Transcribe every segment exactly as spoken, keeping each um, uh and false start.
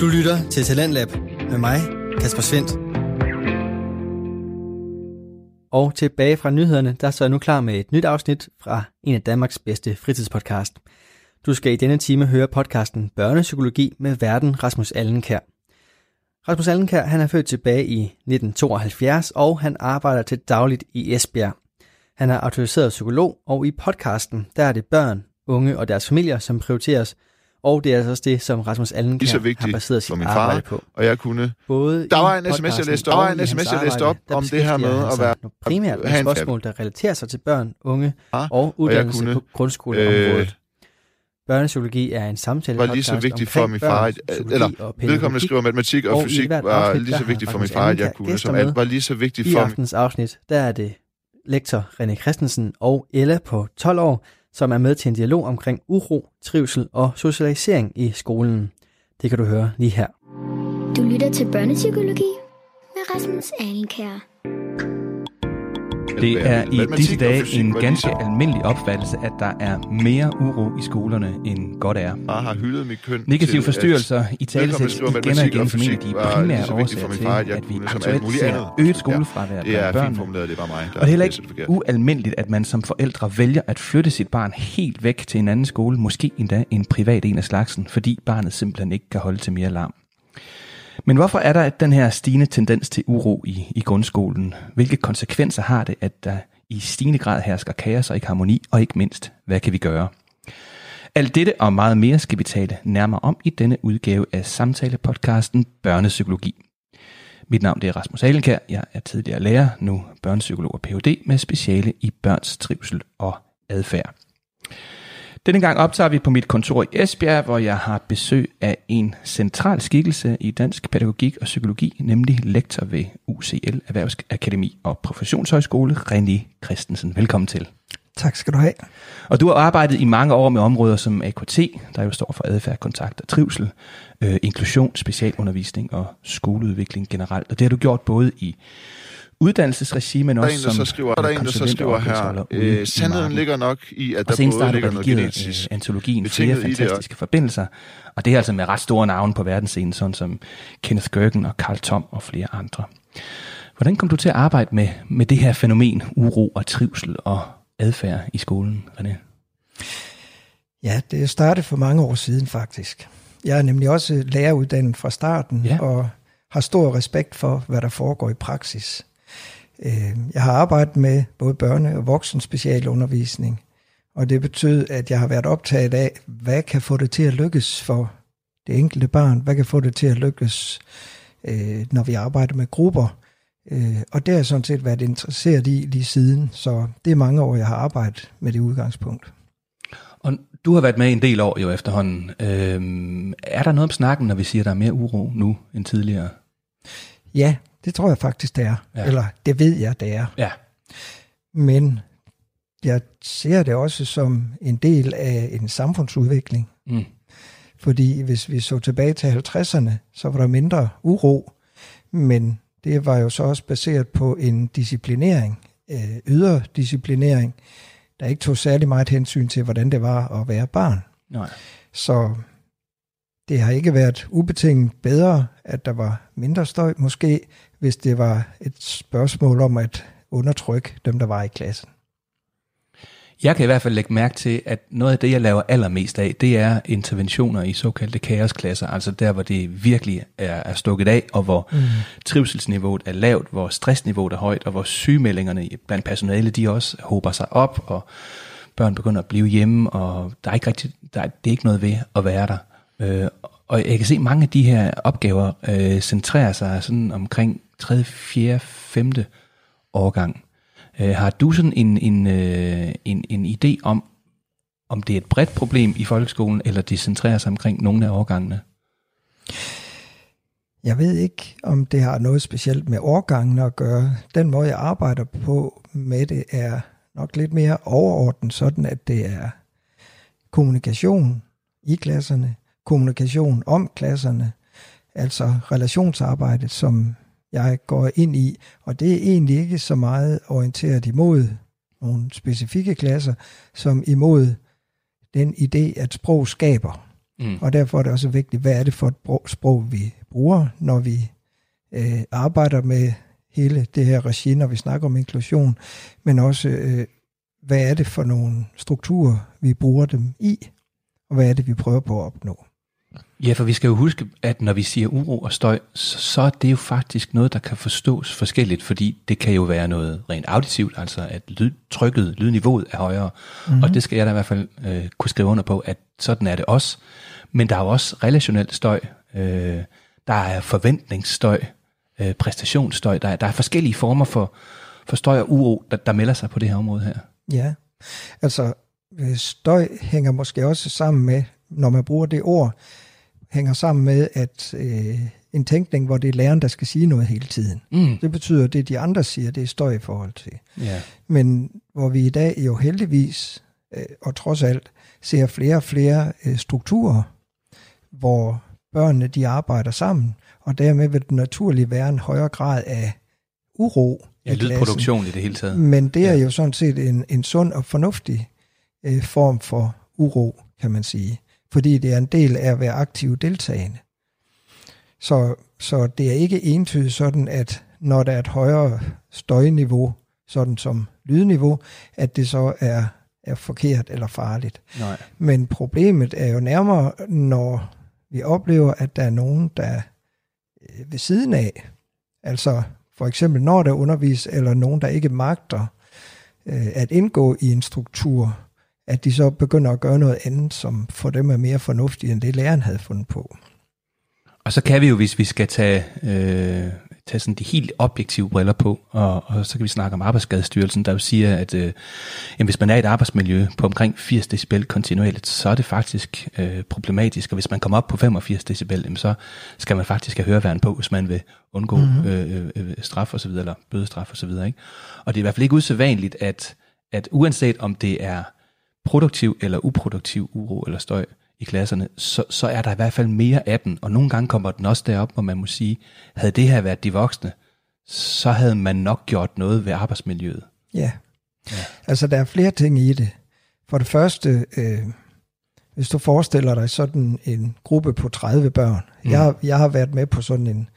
Du lytter til Talentlab med mig, Kasper Svind. Og tilbage fra nyhederne, der er jeg nu klar med et nyt afsnit fra en af Danmarks bedste fritidspodcast. Du skal i denne time høre podcasten Børnepsykologi med værten Rasmus Alenkær. Rasmus Alenkær, han er født tilbage i nitten tooghalvfjerds, og han arbejder til dagligt i Esbjerg. Han er autoriseret psykolog, og i podcasten, der er det børn, unge og deres familier, som prioriteres. Og det er altså også det, som Rasmus Alenkær har baseret sit arbejde på. Og jeg kunne. Både der var en sms, jeg læste op, en sms, jeg læste op om det her med at være primært et spørgsmål, der relaterer sig til børn, unge ah, og uddannelse og kunne, på grundskoleområdet. Øh, Børnepsykologi er en samtale var lige så vigtig for min far, eller vedkommende skriver matematik og, og fysik var lige så vigtig for min far, at jeg kunne, som alt var lige så vigtigt for mig. I aftens afsnit, der er det lektor René Christensen og Ella på tolv år, som er med til en dialog omkring uro, trivsel og socialisering i skolen. Det kan du høre lige her. Du lytter til Børnepsykologi med Rasmus Alenkær. Det er i disse dage en ganske almindelig opfattelse, at der er mere uro i skolerne, end godt er. Negative forstyrrelser i talesæt igen og igen formentlig de primære årsager til, at vi aktuelt ser øget skolefravær blandt børnene. Og det er heller ikke ualmindeligt, at man som forældre vælger at flytte sit barn helt væk til en anden skole, måske endda en privat en af slagsen, fordi barnet simpelthen ikke kan holde til mere larm. Men hvorfor er der den her stigende tendens til uro i, i grundskolen? Hvilke konsekvenser har det, at der i stigende grad hersker kaos og ikke harmoni? Og ikke mindst, hvad kan vi gøre? Alt dette og meget mere skal vi tale nærmere om i denne udgave af samtalepodcasten Børnepsykologi. Mit navn er Rasmus Alenkær. Jeg er tidligere lærer, nu børnepsykolog og Ph.D. med speciale i børns trivsel og adfærd. Denne gang optager vi på mit kontor i Esbjerg, hvor jeg har besøg af en central skikkelse i dansk pædagogik og psykologi, nemlig lektor ved U C L Erhvervsakademi og Professionshøjskole, René Christensen. Velkommen til. Tak skal du have. Og du har arbejdet i mange år med områder som A K T, der jo står for adfærd, kontakt og trivsel, øh, inklusion, specialundervisning og skoleudvikling generelt. Og det har du gjort både i uddannelsesregi, men også som... Der er en, der så skriver, der en, der så skriver her, øh, sandheden ligger nok i, at der både ligger noget genetisk. Øh, antologien Flere Fantastiske det, Forbindelser, og det er altså med ret store navne på verdensscenen, sådan som Kenneth Gergen og Carl Tom og flere andre. Hvordan kom du til at arbejde med, med det her fænomen, uro og trivsel og adfærd i skolen, René? Ja, det startede for mange år siden faktisk. Jeg er nemlig også læreruddannet fra starten, ja. Og har stor respekt for, hvad der foregår i praksis. Jeg har arbejdet med både børne- og voksen specialundervisning, og det betyder, at jeg har været optaget af, hvad kan få det til at lykkes for det enkelte barn, hvad kan få det til at lykkes, når vi arbejder med grupper. Og det har jeg sådan set været interesseret i lige siden, så det er mange år, jeg har arbejdet med det udgangspunkt. Og du har været med en del år jo efterhånden. Øhm, er der noget om snakken, når vi siger, at der er mere uro nu end tidligere? Ja, det tror jeg faktisk, det er. Ja. Eller det ved jeg, det er. Ja. Men jeg ser det også som en del af en samfundsudvikling. Mm. Fordi hvis vi så tilbage til halvtredserne, så var der mindre uro. Men det var jo så også baseret på en disciplinering, øh, ydre disciplinering, der ikke tog særlig meget hensyn til, hvordan det var at være barn. Nej. Så det har ikke været ubetinget bedre, at der var mindre støj, måske hvis det var et spørgsmål om at undertrykke dem, der var i klassen. Jeg kan i hvert fald lægge mærke til, at noget af det, jeg laver allermest af, det er interventioner i såkaldte kaosklasser, altså der, hvor det virkelig er, er stukket af, og hvor mm. trivselsniveauet er lavt, hvor stressniveauet er højt, og hvor sygemeldingerne blandt personale, de også hober sig op, og børn begynder at blive hjemme, og der er ikke rigtig, der er, det er ikke noget ved at være der. Øh, og jeg kan se, at mange af de her opgaver øh, centrerer sig sådan omkring tredje, fjerde, femte årgang. Har du sådan en, en, en, en idé om, om det er et bredt problem i folkeskolen, eller det centrerer sig omkring nogle af årgangene? Jeg ved ikke, om det har noget specielt med årgangene at gøre. Den måde, jeg arbejder på med det, er nok lidt mere overordnet, sådan at det er kommunikation i klasserne, kommunikation om klasserne, altså relationsarbejdet, som jeg går ind i, og det er egentlig ikke så meget orienteret imod nogle specifikke klasser, som imod den idé, at sprog skaber. Mm. Og derfor er det også vigtigt, hvad er det for et sprog, vi bruger, når vi øh, arbejder med hele det her regi, når vi snakker om inklusion, men også, øh, hvad er det for nogle strukturer, vi bruger dem i, og hvad er det, vi prøver på at opnå. Ja, for vi skal jo huske, at når vi siger uro og støj, så, så er det jo faktisk noget, der kan forstås forskelligt, fordi det kan jo være noget rent auditivt, altså at lyd, trykket, lydniveauet er højere, mm-hmm. og det skal jeg da i hvert fald øh, kunne skrive under på, at sådan er det også. Men der er jo også relationel støj, øh, der er forventningsstøj, øh, præstationsstøj, der er, der er forskellige former for, for støj og uro, der, der melder sig på det her område her. Ja, altså støj hænger måske også sammen med, når man bruger det ord, hænger sammen med, at øh, en tænkning, hvor det er læreren, der skal sige noget hele tiden. Mm. Det betyder, at det, de andre siger, det er støj i forhold til. Yeah. Men hvor vi i dag jo heldigvis, øh, og trods alt, ser flere og flere øh, strukturer, hvor børnene de arbejder sammen, og dermed vil det naturligt være en højere grad af uro ja, i lydproduktion klassen. I det hele taget. Men det er ja. jo sådan set en, en sund og fornuftig øh, form for uro, kan man sige. Fordi det er en del af at være aktiv deltagende. Så, så det er ikke entydigt sådan, at når der er et højere støjniveau, sådan som lydniveau, at det så er, er forkert eller farligt. Nej. Men problemet er jo nærmere, når vi oplever, at der er nogen, der øh, ved siden af, altså for eksempel når der undervises, eller nogen, der ikke magter øh, at indgå i en struktur, at de så begynder at gøre noget andet, som for dem er mere fornuftigt, end det læreren havde fundet på. Og så kan vi jo, hvis vi skal tage, øh, tage sådan de helt objektive briller på, og, og så kan vi snakke om Arbejdsskadestyrelsen, der jo siger, at øh, jamen, hvis man er i et arbejdsmiljø på omkring firs decibel kontinuerligt, så er det faktisk øh, problematisk, og hvis man kommer op på femogfirs decibel, jamen, så skal man faktisk have høreværn på, hvis man vil undgå mm-hmm. øh, øh, straf osv., eller bødestraf osv. Ikke? Og det er i hvert fald ikke usædvanligt, at, at uanset om det er produktiv eller uproduktiv uro eller støj i klasserne, så, så er der i hvert fald mere af den, og nogle gange kommer den også derop, hvor man må sige, havde det her været de voksne, så havde man nok gjort noget ved arbejdsmiljøet. Ja, ja. Altså der er flere ting i det. For det første, øh, hvis du forestiller dig sådan en gruppe på tredive børn, mm. jeg, jeg har været med på sådan en,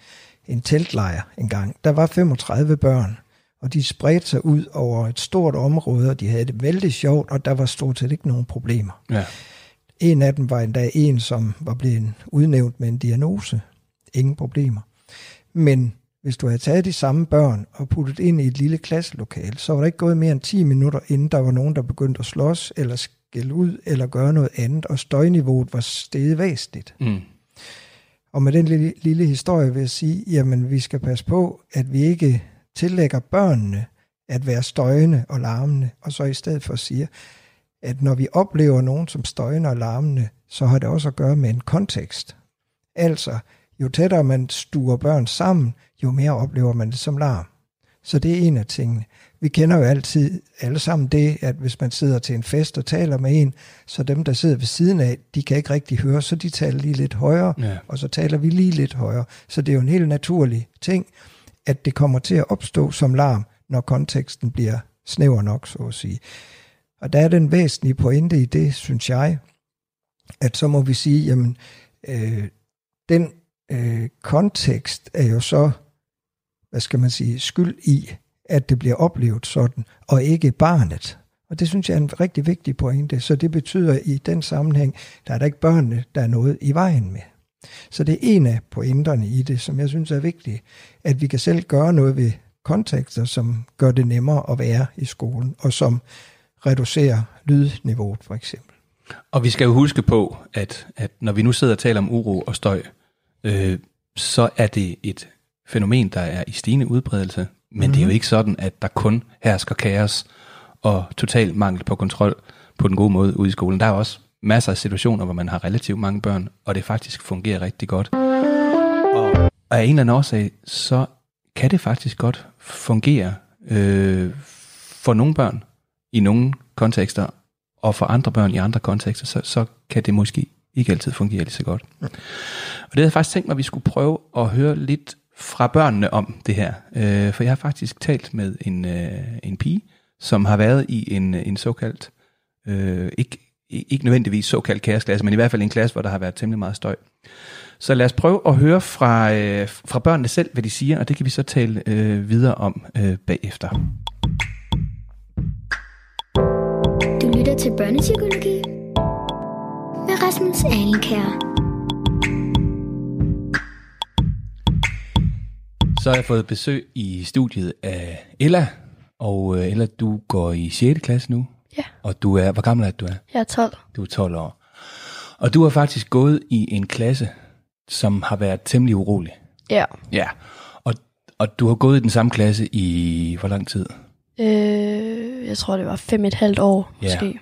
en teltlejr engang, der var femogtredive børn, og de spredte sig ud over et stort område, og de havde det vældig sjovt, og der var stort set ikke nogen problemer. Ja. En af dem var endda en, som var blevet udnævnt med en diagnose. Ingen problemer. Men hvis du havde taget de samme børn og puttet ind i et lille klasselokale, så var der ikke gået mere end ti minutter, inden der var nogen, der begyndte at slås, eller skælde ud, eller gøre noget andet, og støjniveauet var steget væsentligt. Mm. Og med den lille, lille historie vil jeg sige, jamen vi skal passe på, at vi ikke tillægger børnene at være støjende og larmende, og så i stedet for siger, at når vi oplever nogen som støjende og larmende, så har det også at gøre med en kontekst. Altså, jo tættere man stuer børn sammen, jo mere oplever man det som larm. Så det er en af tingene. Vi kender jo altid alle sammen det, at hvis man sidder til en fest og taler med en, så dem, der sidder ved siden af, de kan ikke rigtig høre, så de taler lige lidt højere, ja. Og så taler vi lige lidt højere. Så det er jo en helt naturlig ting, at det kommer til at opstå som larm, når konteksten bliver snæver nok, så at sige. Og der er den væsentlige pointe i det, synes jeg, at så må vi sige, jamen, øh, den øh, kontekst er jo så, hvad skal man sige, skyld i, at det bliver oplevet sådan, og ikke barnet. Og det synes jeg er en rigtig vigtig pointe, så det betyder i den sammenhæng, der er der ikke børnene, der er noget i vejen med. Så det er en af pointerne i det, som jeg synes er vigtigt, at vi kan selv gøre noget ved kontekster, som gør det nemmere at være i skolen, og som reducerer lydniveauet for eksempel. Og vi skal jo huske på, at, at når vi nu sidder og taler om uro og støj, øh, så er det et fænomen, der er i stigende udbredelse, men mm-hmm. det er jo ikke sådan, at der kun hersker kaos og total mangel på kontrol på den gode måde ude i skolen. Der er også masser af situationer, hvor man har relativt mange børn, og det faktisk fungerer rigtig godt. Og af en eller anden årsag, så kan det faktisk godt fungere øh, for nogle børn i nogle kontekster, og for andre børn i andre kontekster, så, så kan det måske ikke altid fungere lige så godt. Og det havde jeg faktisk tænkt mig, at vi skulle prøve at høre lidt fra børnene om det her. Øh, for jeg har faktisk talt med en, øh, en pige, som har været i en, en såkaldt, øh, ikke ikke nødvendigvis såkaldt kaosklasse, men i hvert fald en klasse, hvor der har været temmelig meget støj. Så lad os prøve at høre fra, øh, fra børnene selv, hvad de siger, og det kan vi så tale øh, videre om øh, bagefter. Du lytter til Børnepsykologi med Rasmus Alenkær. Så har jeg fået besøg i studiet af Ella, og øh, Ella, du går i sjette klasse nu. Ja. Og du er, hvor gammel er du er? Jeg er tolv. Du er tolv år. Og du har faktisk gået i en klasse, som har været temmelig urolig. Ja. Ja. Og, og du har gået i den samme klasse i hvor lang tid? Øh, jeg tror, det var fem og et halvt år, ja. Måske.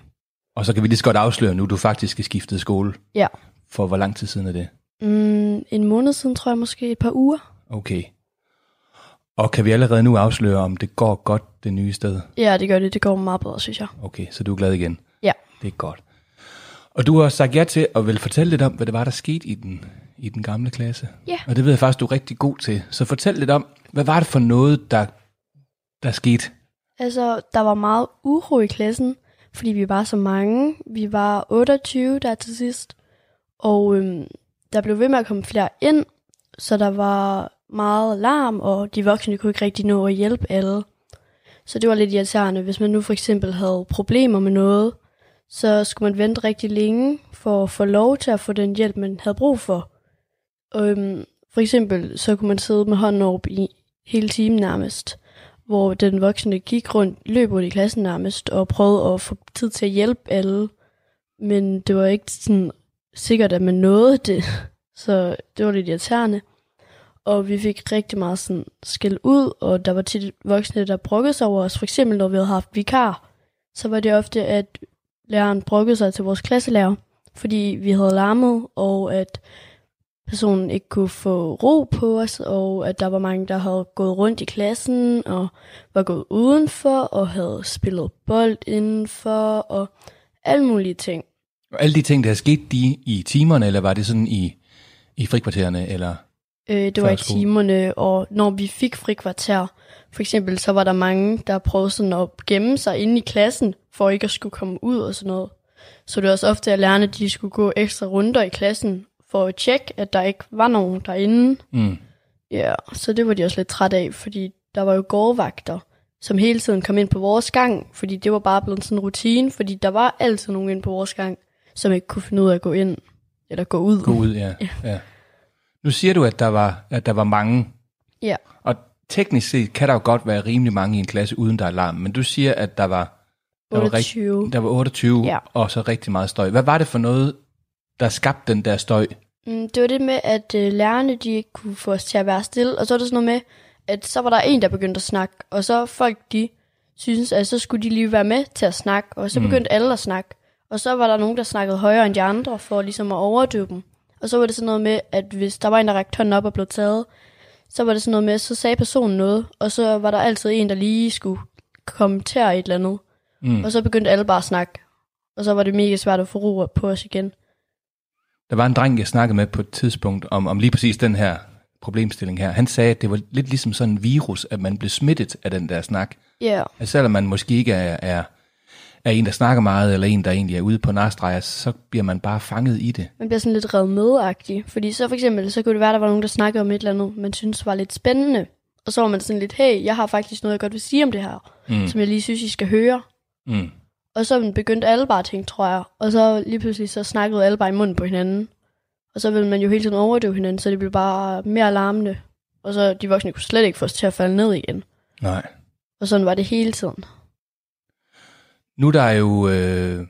Og så kan vi lige så godt afsløre nu, du faktisk er skiftet skole. Ja. For hvor lang tid siden er det? Mm, en måned siden, tror jeg, måske et par uger. Okay. Og kan vi allerede nu afsløre, om det går godt det nye sted? Ja, det gør det. Det går meget bedre, synes jeg. Okay, så du er glad igen? Ja. Det er godt. Og du har sagt ja til at vil fortælle lidt om, hvad det var, der skete i den, i den gamle klasse. Ja. Og det ved jeg faktisk, du er rigtig god til. Så fortæl lidt om, hvad var det for noget, der, der skete? Altså, der var meget uro i klassen, fordi vi var så mange. Vi var otteogtyve der til sidst, og øhm, der blev ved med at komme flere ind, så der var meget larm, og de voksne kunne ikke rigtig nå at hjælpe alle. Så det var lidt irriterende, hvis man nu for eksempel havde problemer med noget, så skulle man vente rigtig længe for at få lov til at få den hjælp, man havde brug for. Øhm, for eksempel så kunne man sidde med hånden op i hele timen nærmest, hvor den voksne gik rundt, løb rundt i klassen nærmest, og prøvede at få tid til at hjælpe alle. Men det var ikke sådan sikkert, at man nåede det, så det var lidt irriterende. Og vi fik rigtig meget sådan skæld ud, og der var tit voksne, der brokkede sig over os. For eksempel, når vi havde haft vikar, så var det ofte, at læreren brokkede sig til vores klasselærer, fordi vi havde larmet, og at personen ikke kunne få ro på os, og at der var mange, der havde gået rundt i klassen, og var gået udenfor, og havde spillet bold indenfor, og alle mulige ting. Og alle de ting, der skete, de i timerne, eller var det sådan i, i frikvartererne, eller... Øh, det var i timerne, og når vi fik frikvarter, for eksempel, så var der mange, der prøvede sådan at gemme sig inde i klassen, for ikke at skulle komme ud og sådan noget. Så det var også ofte, at lærerne de skulle gå ekstra runder i klassen, for at tjekke, at der ikke var nogen derinde. Mm. Ja, så det var de også lidt trætte af, fordi der var jo gårdvagter, som hele tiden kom ind på vores gang, fordi det var bare blevet sådan en rutine, fordi der var altid nogen ind på vores gang, som ikke kunne finde ud af at gå ind, eller gå ud. Gå ud, ja. ja. ja. Nu siger du, at der var, at der var mange. Ja. Og teknisk set kan der jo godt være rimelig mange i en klasse, uden der er larm. Men du siger, at der var, der otteogtyve. Var, rigt, der var otteogtyve, ja. Og så rigtig meget støj. Hvad var det for noget, der skabte den der støj? Det var det med, at lærerne de ikke kunne få os til at være stille. Og så var det sådan noget med, at så var der en, der begyndte at snakke. Og så folk, de synes, at så skulle de lige være med til at snakke. Og så begyndte mm. alle at snakke. Og så var der nogen, der snakkede højere end de andre, for ligesom at overdøve dem. Og så var det sådan noget med, at hvis der var en, der rakte hånden op og blev taget, så var det sådan noget med, så sagde personen noget, og så var der altid en, der lige skulle kommentere et eller andet. Mm. Og så begyndte alle bare at snakke. Og så var det mega svært at få ro på os igen. Der var en dreng, jeg snakkede med på et tidspunkt om, om lige præcis den her problemstilling her. Han sagde, at det var lidt ligesom sådan en virus, at man blev smittet af den der snak. Ja. Yeah. At selvom man måske ikke er, er er en, der snakker meget, eller en, der egentlig er ude på narstreger, så bliver man bare fanget i det. Man bliver sådan lidt revet med-agtig, fordi så for eksempel, så kunne det være, der var nogen, der snakkede om et eller andet, man synes var lidt spændende, og så var man sådan lidt, hey, jeg har faktisk noget, jeg godt vil sige om det her, mm. som jeg lige synes, I skal høre. Mm. Og så begyndte alle bare at tænke, tror jeg, og så lige pludselig, så snakkede alle bare i munden på hinanden, og så ville man jo hele tiden overdøve hinanden, så det blev bare mere alarmende, og så de voksne kunne slet ikke få os til at falde ned igen. Nej. Og sådan var det hele tiden. Nu der er jo, øh,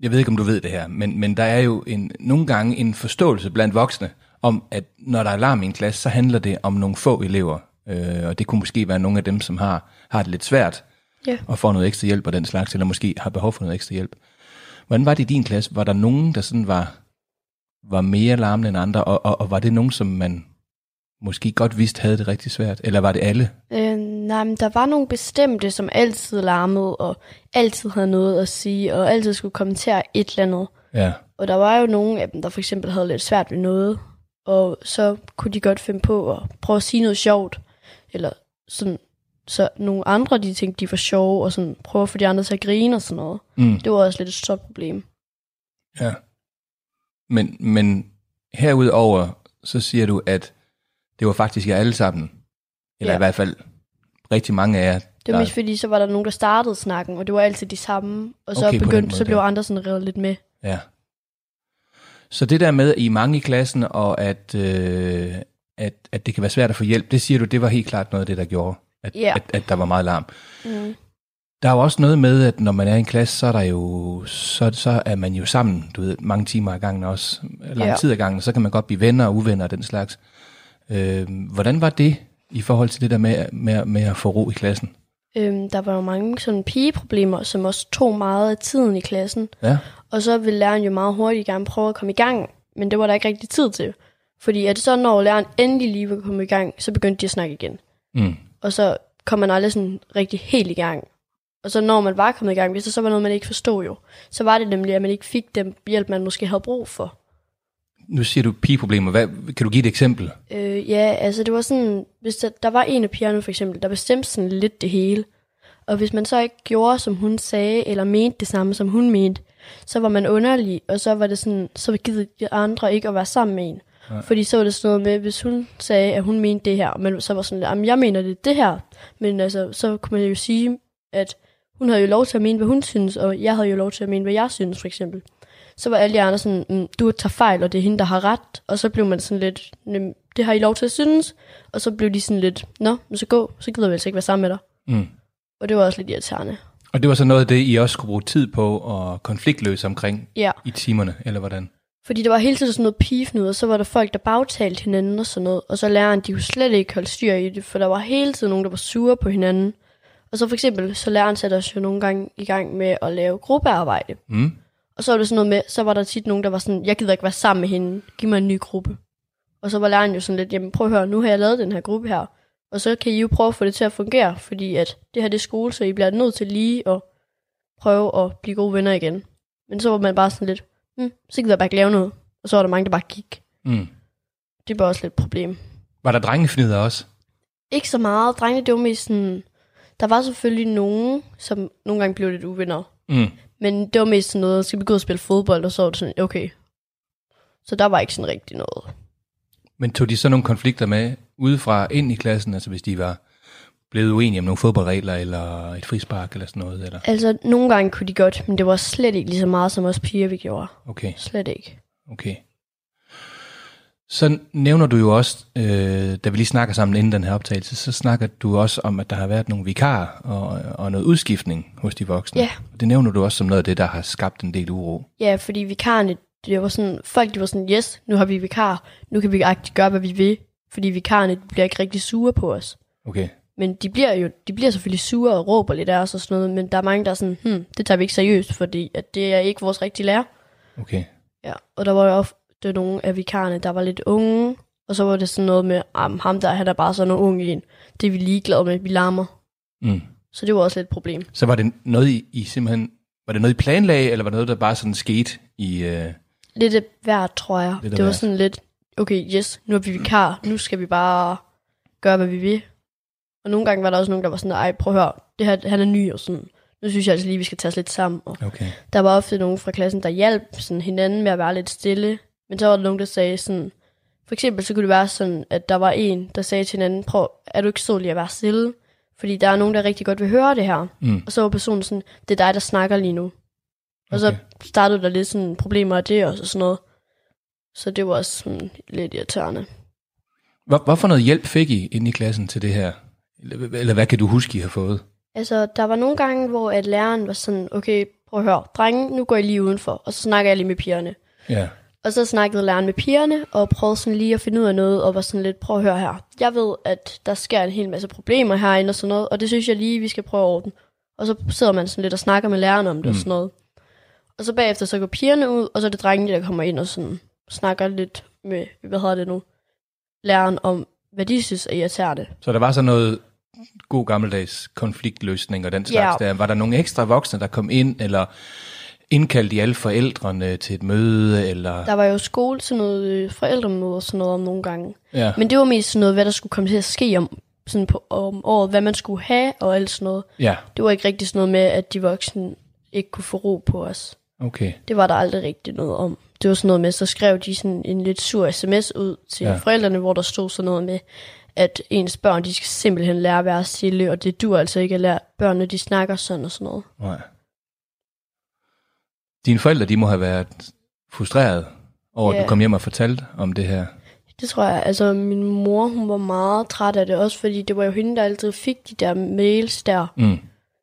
jeg ved ikke om du ved det her, men, men der er jo en, nogle gange en forståelse blandt voksne om, at når der er larm i en klasse, så handler det om nogle få elever. Øh, og det kunne måske være nogle af dem, som har, har det lidt svært yeah. og får noget ekstra hjælp og den slags, eller måske har behov for noget ekstra hjælp. Hvordan var det i din klasse? Var der nogen, der sådan var, var mere larmende end andre, og, og, og var det nogen, som man måske godt vidste havde det rigtig svært, eller var det alle? Øh, nej, men der var nogle bestemte, som altid larmede, og altid havde noget at sige, og altid skulle kommentere et eller andet. Ja. Og der var jo nogle af dem, der for eksempel havde lidt svært ved noget, og så kunne de godt finde på at prøve at sige noget sjovt, eller sådan så nogle andre, de tænkte, de var sjove, og sådan prøve at få de andre til at grine og sådan noget. Mm. Det var også lidt et stort problem. Ja. Men, men herudover, så siger du, at det var faktisk jer alle sammen, eller ja. I hvert fald rigtig mange af jer. Det var mest fordi, så var der nogen, der startede snakken, og det var altid de samme, og så, okay, begyndte, så blev andre sådan revet lidt med. Ja. Så det der med, I mange i klassen, og at, øh, at, at det kan være svært at få hjælp, det siger du, det var helt klart noget af det, der gjorde, at, yeah. at, at der var meget larm. Mm. Der er jo også noget med, at når man er i en klasse, så er, der jo, så, så er man jo sammen, du ved, mange timer ad gangen også, lang yeah. tid ad gangen, så kan man godt blive venner og uvenner og den slags. Øh, hvordan var det i forhold til det der med, med, med at få ro i klassen? Øhm, der var jo mange sådan pigeproblemer, som også tog meget af tiden i klassen. Ja. Og så ville læreren jo meget hurtigt gerne prøve at komme i gang, men det var der ikke rigtig tid til. Fordi at så når læreren endelig lige var kommet i gang, så begyndte de at snakke igen. Mm. Og så kom man aldrig sådan rigtig helt i gang. Og så når man var kommet i gang, hvis det så var noget, man ikke forstod jo, så var det nemlig, at man ikke fik den hjælp, man måske havde brug for. Nu siger du pigeproblemer. Hvad, kan du give et eksempel? Øh, ja, altså det var sådan, hvis der, der var en af pigerne for eksempel, der bestemte sådan lidt det hele. Og hvis man så ikke gjorde, som hun sagde, eller mente det samme, som hun mente, så var man underlig, og så var det sådan, så gidede de andre ikke at være sammen med en. Ja. Fordi så var det sådan noget med, hvis hun sagde, at hun mente det her, men så var sådan, jamen jeg mener det det her. Men altså, så kunne man jo sige, at hun havde jo lov til at mene, hvad hun synes, og jeg havde jo lov til at mene, hvad jeg synes for eksempel. Så var alle de andre sådan, du tager fejl, og det er hende, der har ret. Og så blev man sådan lidt, det har I lov til at synes. Og så blev de sådan lidt, nå, men så gå, så gider vi altså ikke være sammen med dig. Mm. Og det var også lidt irriterende. Og det var så noget af det, I også skulle bruge tid på og konfliktløse omkring ja. I timerne, eller hvordan? Fordi der var hele tiden sådan noget pifnud, og så var der folk, der bagtalte hinanden og sådan noget. Og så læreren, de kunne slet ikke holde styr i det, for der var hele tiden nogen, der var sure på hinanden. Og så for eksempel, så læreren satte os jo nogle gange i gang med at lave gruppearbejde. Mm. Og så var det sådan noget med, så var der tit nogen, der var sådan, jeg gider ikke være sammen med hende, giv mig en ny gruppe. Og så var læreren jo sådan lidt, jamen prøv at høre, nu har jeg lavet den her gruppe her, og så kan I jo prøve at få det til at fungere, fordi at det her det er skole, så I bliver nødt til lige at prøve at blive gode venner igen. Men så var man bare sådan lidt, hm, så gider jeg bare ikke lave noget. Og så var der mange, der bare gik. Mm. Det var også lidt et problem. Var der drengefnider også? Ikke så meget. Drengene, det var mest sådan, der var selvfølgelig nogen, som nogle gange blev lidt uvenner. Mm. Men det var mest sådan noget, skal vi gå og spille fodbold, og så var det sådan, okay. Så der var ikke sådan rigtig noget. Men tog de så nogle konflikter med udefra ind i klassen, altså hvis de var blevet uenige om nogle fodboldregler, eller et frispark, eller sådan noget? Eller? Altså nogle gange kunne de godt, men det var slet ikke lige så meget, som os piger vi gjorde. Okay. Slet ikke. Okay. Så nævner du jo også, øh, da vi lige snakker sammen inden den her optagelse, så snakker du også om, at der har været nogle vikarer og, og noget udskiftning hos de voksne. Ja. Det nævner du også som noget af det, der har skabt en del uro. Ja, fordi vikarerne, det var sådan, folk de var sådan, yes, nu har vi vikarer, nu kan vi aktivt gøre, hvad vi vil, fordi vikarerne bliver ikke rigtig sure på os. Okay. Men de bliver jo, de bliver selvfølgelig sure og råber lidt af os og sådan noget, men der er mange, der er sådan, hm, det tager vi ikke seriøst, fordi at det er ikke vores rigtige lærer. Okay. Ja, og der var jo også, det var nogle af vikarerne, der var lidt unge, og så var det sådan noget med, ah, ham der, han er bare sådan nogle unge en. Det er vi ligeglade med, vi larmer. Mm. Så det var også lidt et problem. Så var det noget, I, I simpelthen, var det noget, I planlagde, eller var det noget, der bare sådan skete i... Øh... Lidt af hvert, tror jeg. Det var hvert. Sådan lidt, okay, yes, nu er vi vikar, nu skal vi bare gøre, hvad vi vil. Og nogle gange var der også nogen, der var sådan, ej, prøv at høre, det her, han er ny og sådan... Nu synes jeg altså lige, vi skal tage os lidt sammen. Og okay. Der var ofte nogen fra klassen, der hjalp sådan hinanden med at være lidt stille. Men så var der nogen, der sagde sådan... For eksempel så kunne det være sådan, at der var en, der sagde til hinanden, prøv, er du ikke så lige at være stille? Fordi der er nogen, der rigtig godt vil høre det her. Mm. Og så var personen sådan, det er dig, der snakker lige nu. Og okay. Så startede der lidt sådan problemer af det og sådan noget. Så det var også sådan lidt irriterende. Hvor, hvorfor noget hjælp fik I inde i klassen til det her? Eller, eller hvad kan du huske, I har fået? Altså, der var nogle gange, hvor at læreren var sådan, okay, prøv at høre, drenge, nu går I lige udenfor, og så snakker jeg lige med pigerne. Ja. Og så snakkede læreren med pigerne, og prøvede sådan lige at finde ud af noget, og var sådan lidt, prøv at høre her, jeg ved, at der sker en hel masse problemer herinde og sådan noget, og det synes jeg lige, vi skal prøve at ordne. Og så sidder man sådan lidt og snakker med læreren om det mm. og sådan noget. Og så bagefter, så går pigerne ud, og så er det drengene, der kommer ind og sådan snakker lidt med, hvad hedder det nu, læreren om, hvad de synes er irriterende. Så der var sådan noget... god gammeldags konfliktløsning og den slags yeah. der. Var der nogle ekstra voksne, der kom ind, eller indkaldte de alle forældrene til et møde? Eller? Der var jo skole til noget forældremøde og sådan noget om nogle gange. Yeah. Men det var mest sådan noget, hvad der skulle komme til at ske om sådan på om året, hvad man skulle have og alt sådan noget. Ja. Det var ikke rigtig sådan noget med, at de voksne ikke kunne få ro på os. Okay. Det var der aldrig rigtig noget om. Det var sådan noget med, så skrev de sådan en lidt sur sms ud til ja. forældrene, hvor der stod sådan noget med, at ens børn, de skal simpelthen lære at være stille, og det dur altså ikke at lære børnene, de snakker sådan og sådan noget. Nej. Dine forældre, de må have været frustreret over, ja. at du kom hjem og fortalte om det her. Det tror jeg. Altså, min mor, hun var meget træt af det også, fordi det var jo hende, der altid fik de der mails der. Mm.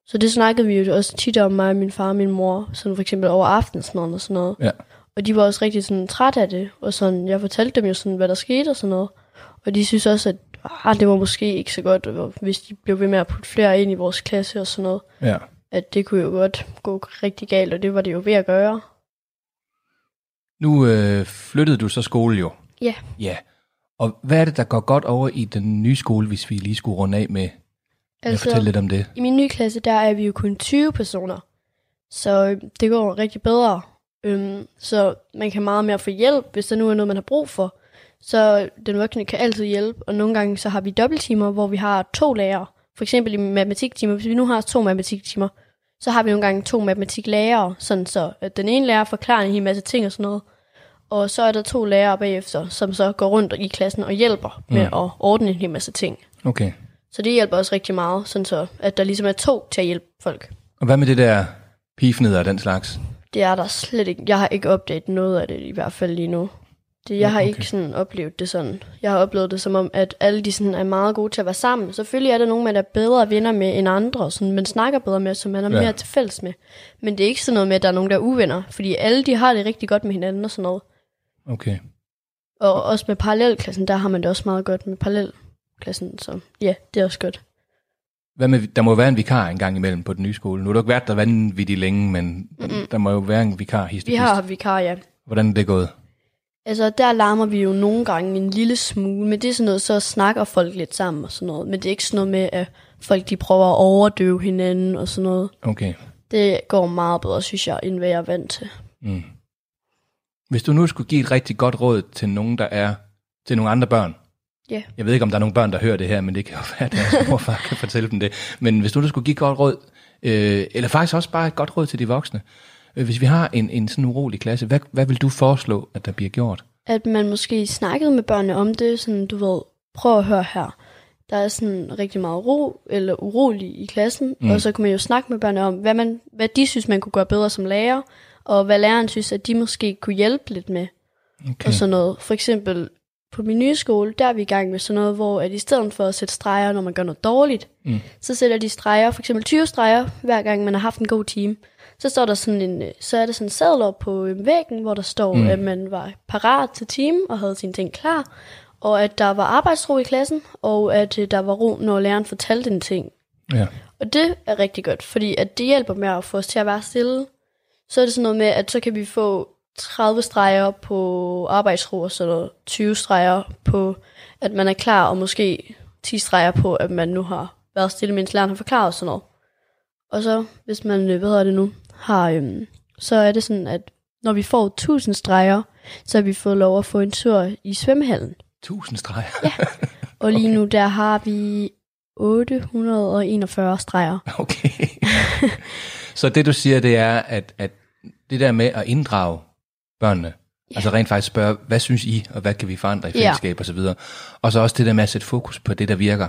Så det snakkede vi jo også tit om, mig, min far og min mor, sådan for eksempel over aftensmaden og sådan noget. Ja. Og de var også rigtig sådan træt af det, og sådan, jeg fortalte dem jo sådan, hvad der skete og sådan noget. Og de synes også, at ah, det var måske ikke så godt, hvis de blev ved med at putte flere ind i vores klasse og sådan noget. Ja. At det kunne jo godt gå rigtig galt, og det var det jo ved at gøre. Nu øh, flyttede du så skole jo. Ja. Ja. Og hvad er det, der går godt over i den nye skole, hvis vi lige skulle runde af med at altså, fortælle lidt om det? I min nye klasse, der er vi jo kun tyve personer, så det går rigtig bedre. Øhm, så man kan meget mere få hjælp, hvis der nu er noget, man har brug for. Så den voksne kan altid hjælpe, og nogle gange så har vi dobbelttimer, hvor vi har to lærere. For eksempel i matematiktimer, hvis vi nu har to matematiktimer, så har vi nogle gange to matematiklærere, sådan så at den ene lærer forklarer en hel masse ting og sådan noget, og så er der to lærere bagefter, som så går rundt i klassen og hjælper med mm. at ordne en hel masse ting. Okay. Så det hjælper også rigtig meget, sådan så at der ligesom er to til at hjælpe folk. Og hvad med det der pifneder og den slags? Det er der slet ikke. Jeg har ikke opdaget noget af det i hvert fald lige nu. Det, jeg har okay. ikke sådan oplevet det sådan. Jeg har oplevet det som om, at alle de sådan er meget gode til at være sammen. Selvfølgelig er der nogen, man er bedre venner med end andre, sådan, man snakker bedre med, som man er ja. mere til fælles med. Men det er ikke sådan noget med, at der er nogen, der er uvenner, fordi alle de har det rigtig godt med hinanden og sådan noget. Okay. Og også med parallelklassen, der har man det også meget godt med parallelklassen, så ja, det er også godt. Hvad med, der må være en vikar en gang imellem på den nye skole. Nu har du ikke været der vanvittigt længe, men mm-hmm. der må jo være en vikar. Histopist. Vi har vikar, ja. Hvordan er det gået? Altså, der larmer vi jo nogle gange en lille smule, men det er sådan noget, så snakker folk lidt sammen og sådan noget. Men det er ikke sådan noget med, at folk de prøver at overdøve hinanden og sådan noget. Okay. Det går meget bedre, synes jeg, end hvad jeg er vant til. Mm. Hvis du nu skulle give et rigtig godt råd til nogen, der er til nogle andre børn. Ja. Yeah. Jeg ved ikke, om der er nogle børn, der hører det her, men det kan jo være, at deres morfar kan fortælle dem det. Men hvis du nu skulle give et godt råd, øh, eller faktisk også bare et godt råd til de voksne. Hvis vi har en, en sådan urolig klasse, hvad, hvad vil du foreslå, at der bliver gjort? At man måske snakkede med børnene om det, sådan du ved, prøv at høre her. Der er sådan rigtig meget ro eller urolig i klassen, mm. og så kunne man jo snakke med børnene om, hvad, man, hvad de synes, man kunne gøre bedre som lærer, og hvad læreren synes, at de måske kunne hjælpe lidt med. Okay. Og sådan noget. For eksempel på min nye skole, der er vi i gang med sådan noget, hvor at i stedet for at sætte streger, når man gør noget dårligt, mm. så sætter de streger, for eksempel tyve streger, hver gang man har haft en god time. Så står der sådan en, så er der sådan en seddel op på væggen, hvor der står, mm. at man var parat til timen og havde sine ting klar, og at der var arbejdsro i klassen, og at der var ro, når læreren fortalte en ting. Ja. Og det er rigtig godt, fordi at det hjælper med at få os til at være stille. Så er det sådan noget med, at så kan vi få tredive streger på arbejdsro, og så tyve streger på, at man er klar, og måske ti streger på, at man nu har været stille, mens læreren har forklaret sådan noget. Og så, hvis man, hvad hedder det nu, har, øhm, så er det sådan, at når vi får tusind streger, så har vi fået lov at få en tur i svømmehallen. tusind streger? Ja, og lige okay. nu der har vi otte hundrede og enogfyrre streger. Okay. Så det du siger, det er, at, at det der med at inddrage børnene, ja. altså rent faktisk spørge, hvad synes I, og hvad kan vi forandre i fællesskab ja. og så videre. Og så også det der med at sætte fokus på det, der virker.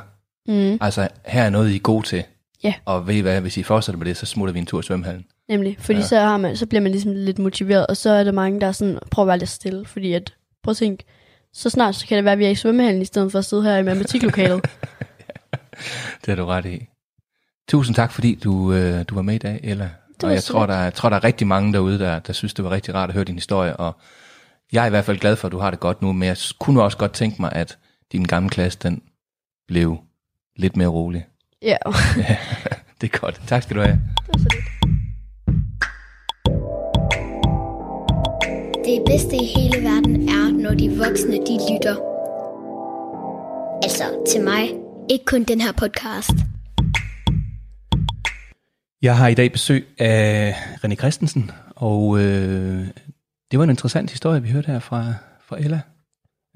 Mm. Altså, her er noget, I er gode til. Ja. Og ved I hvad, hvis I fortsætter med det, så smutter vi en tur i svømmehallen. Nemlig, fordi ja. så, har man, så bliver man ligesom lidt motiveret, og så er der mange, der er sådan, prøv at være lidt stille, fordi at, prøv at tænke, så snart så kan det være, at vi er i svømmehallen, i stedet for at sidde her i matematiklokalet. Ja. Det har du ret i. Tusind tak, fordi du, øh, du var med i dag, Ella. Og jeg tror, der, jeg tror, der er rigtig mange derude, der, der synes, det var rigtig rart at høre din historie, og jeg er i hvert fald glad for, at du har det godt nu, men jeg kunne også godt tænke mig, at din gamle klasse, den blev lidt mere rolig. Ja. Ja, det er godt. Tak skal du have. Det var så lidt. Det bedste i hele verden er, når de voksne, de lytter. Altså, til mig. Ikke kun den her podcast. Jeg har i dag besøg af René Christensen, og øh, det var en interessant historie, vi hørte her fra, fra Ella.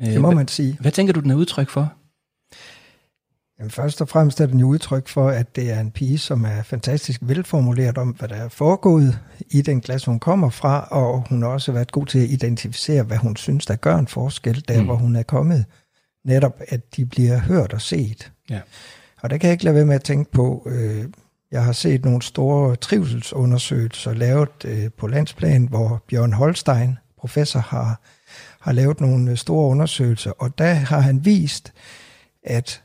Det må man sige. Hvad tænker du, den er udtryk for? Jamen, først og fremmest er den jo udtryk for, at det er en pige, som er fantastisk velformuleret om, hvad der er foregået i den klasse, hun kommer fra, og hun har også været god til at identificere, hvad hun synes, der gør en forskel, der mm. hvor hun er kommet. Netop, at de bliver hørt og set. Ja. Og der kan jeg ikke lade være med at tænke på, øh, jeg har set nogle store trivselsundersøgelser lavet øh, på landsplan, hvor Bjørn Holstein, professor, har, har lavet nogle store undersøgelser, og der har han vist, at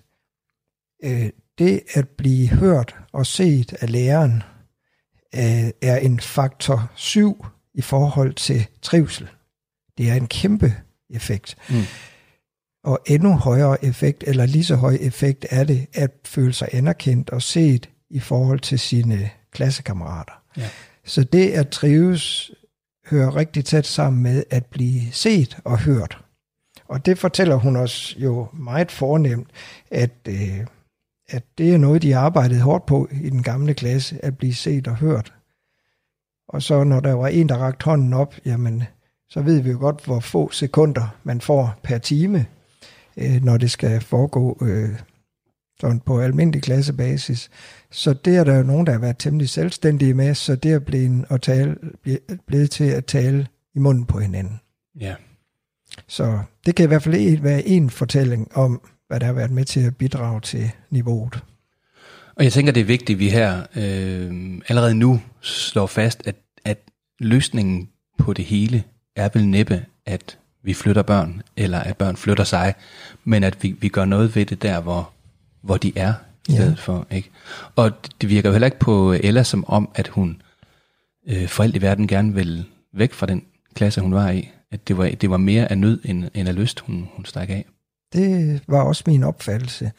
øh, det at blive hørt og set af læreren øh, er en faktor syv i forhold til trivsel. Det er en kæmpe effekt. Mm. Og endnu højere effekt, eller lige så høj effekt, er det at føle sig anerkendt og set i forhold til sine klassekammerater. Ja. Så det at trives hører rigtig tæt sammen med at blive set og hørt. Og det fortæller hun os jo meget fornemt, at, øh, at det er noget, de arbejdede hårdt på i den gamle klasse, at blive set og hørt. Og så når der var en, der rakte hånden op, jamen, så ved vi jo godt, hvor få sekunder man får per time, øh, når det skal foregå øh, sådan på almindelig klassebasis. Så det er der jo nogen, der har været temmelig selvstændige med, så det er blevet, at tale, blevet til at tale i munden på hinanden. Ja. Så det kan i hvert fald være en fortælling om, hvad der har været med til at bidrage til niveauet. Og jeg tænker, det er vigtigt, at vi her øh, allerede nu slår fast, at, at løsningen på det hele er vel næppe, at vi flytter børn, eller at børn flytter sig, men at vi, vi gør noget ved det der, hvor, hvor de er, i stedet ja. for, ikke? Og det virker jo heller ikke på Ella som om, at hun øh, for alt i verden gerne vil væk fra den klasse, hun var i. At det var, det var mere af nød, end, end af lyst, hun, hun stak af. Det var også min opfattelse.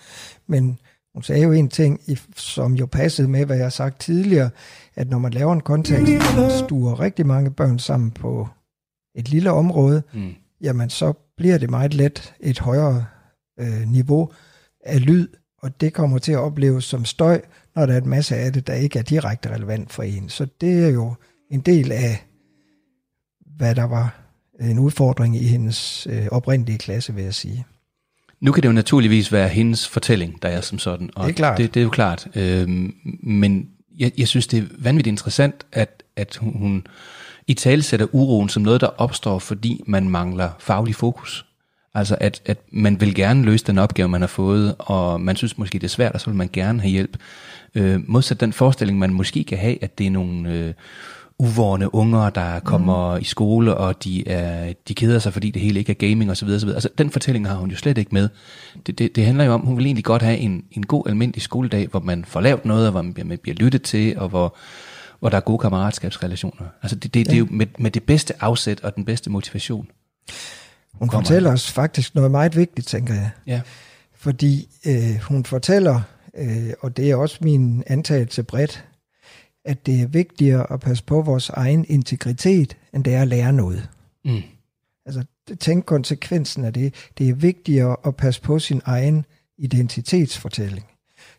Men hun sagde jo en ting, som jo passede med, hvad jeg har sagt tidligere, at når man laver en kontekst, stuer rigtig mange børn sammen på et lille område, mm. jamen så bliver det meget let et højere øh, niveau af lyd, og det kommer til at opleves som støj, når der er en masse af det, der ikke er direkte relevant for en. Så det er jo en del af, hvad der var en udfordring i hendes øh, oprindelige klasse, vil jeg sige. Nu kan det jo naturligvis være hendes fortælling, der er som sådan, og det er, klart. Det, det er jo klart. Øh, men jeg, jeg synes, det er vanvittigt interessant, at, at hun i tale sætter uroen som noget, der opstår, fordi man mangler faglig fokus. Altså at, at man vil gerne løse den opgave, man har fået, og man synes måske, det er svært, og så vil man gerne have hjælp. Øh, modsat den forestilling, man måske kan have, at det er nogle øh, uvorne unger, der kommer mm. i skole, og de, er, de keder sig, fordi det hele ikke er gaming osv. osv. Altså den fortælling har hun jo slet ikke med. Det, det, det handler jo om, hun vil egentlig godt have en, en god almindelig skoledag, hvor man får lavet noget, og hvor man bliver, man bliver lyttet til, og hvor... hvor der er gode kammeratskabsrelationer. Altså det, det, ja. det er jo med, med det bedste afsæt og den bedste motivation. Hun fortæller os faktisk noget meget vigtigt, tænker jeg. Ja. Fordi øh, hun fortæller, øh, og det er også min antagelse bredt, at det er vigtigere at passe på vores egen integritet, end det er at lære noget. Mm. Altså tænk konsekvensen af det. Det er vigtigere at passe på sin egen identitetsfortælling.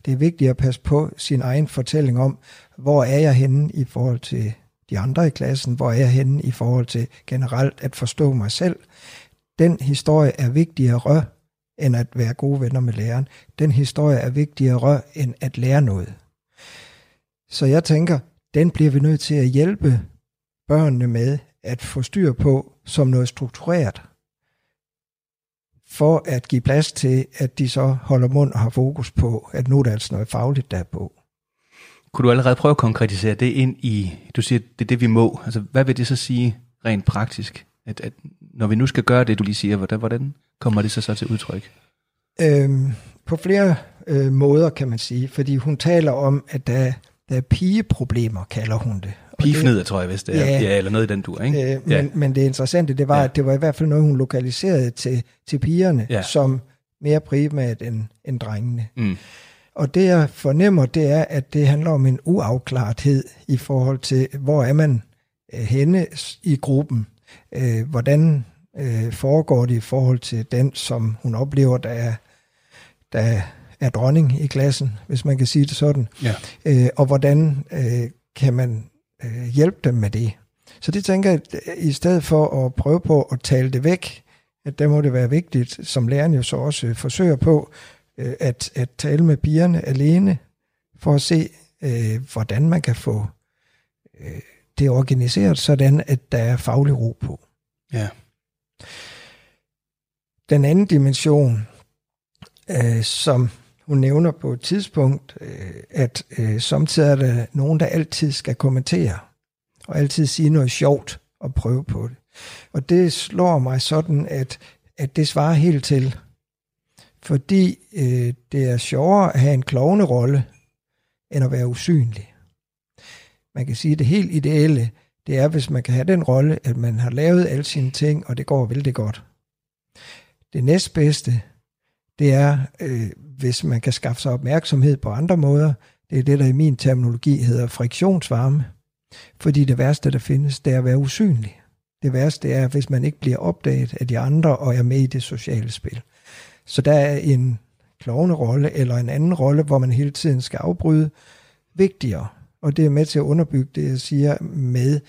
Det er vigtigt at passe på sin egen fortælling om, hvor er jeg henne i forhold til de andre i klassen, hvor er jeg henne i forhold til generelt at forstå mig selv. Den historie er vigtigere end at være gode venner med læreren. Den historie er vigtigere end at lære noget. Så jeg tænker, den bliver vi nødt til at hjælpe børnene med at få styr på som noget struktureret, for at give plads til, at de så holder mund og har fokus på, at nu er der altså noget fagligt, der er på. Kunne du allerede prøve at konkretisere det ind i, du siger, det er det, vi må. Altså, hvad vil det så sige rent praktisk? At, at når vi nu skal gøre det, du lige siger, hvordan, hvordan kommer det så, så til udtryk? Øhm, på flere øh, måder, kan man sige. Fordi hun taler om, at der, der er pigeproblemer, kalder hun det. Pifneder, tror jeg, hvis det er. Ja, ja, eller noget i den dur, ikke? Øh, ja. men, men det interessante, det var, ja. at det var i hvert fald noget, hun lokaliserede til, til pigerne, ja. som mere primært end, end drengene. Mm. Og det, jeg fornemmer, det er, at det handler om en uafklarethed i forhold til, hvor er man henne i gruppen? Øh, hvordan øh, foregår det i forhold til den, som hun oplever, der er, der er dronning i klassen, hvis man kan sige det sådan? Ja. Øh, og hvordan øh, kan man hjælpe dem med det. Så det tænker jeg, at i stedet for at prøve på at tale det væk, at der må det være vigtigt, som læreren jo så også forsøger på, øh, at, at tale med pigerne alene, for at se, øh, hvordan man kan få øh, det organiseret, sådan at der er faglig ro på. Ja. Den anden dimension, øh, som hun nævner på et tidspunkt, øh, at øh, samtidig er der nogen, der altid skal kommentere, og altid sige noget sjovt og prøve på det. Og det slår mig sådan, at, at det svarer helt til. Fordi øh, det er sjovere at have en klovnerolle, end at være usynlig. Man kan sige, at det helt ideelle, det er, hvis man kan have den rolle, at man har lavet alle sine ting, og det går vældig godt. Det næstbedste, det er, øh, hvis man kan skaffe sig opmærksomhed på andre måder. Det er det, der i min terminologi hedder friktionsvarme. Fordi det værste, der findes, det er at være usynlig. Det værste er, hvis man ikke bliver opdaget af de andre, og er med i det sociale spil. Så der er en klovnerolle, eller en anden rolle, hvor man hele tiden skal afbryde, vigtigere. Og det er med til at underbygge det, jeg siger med,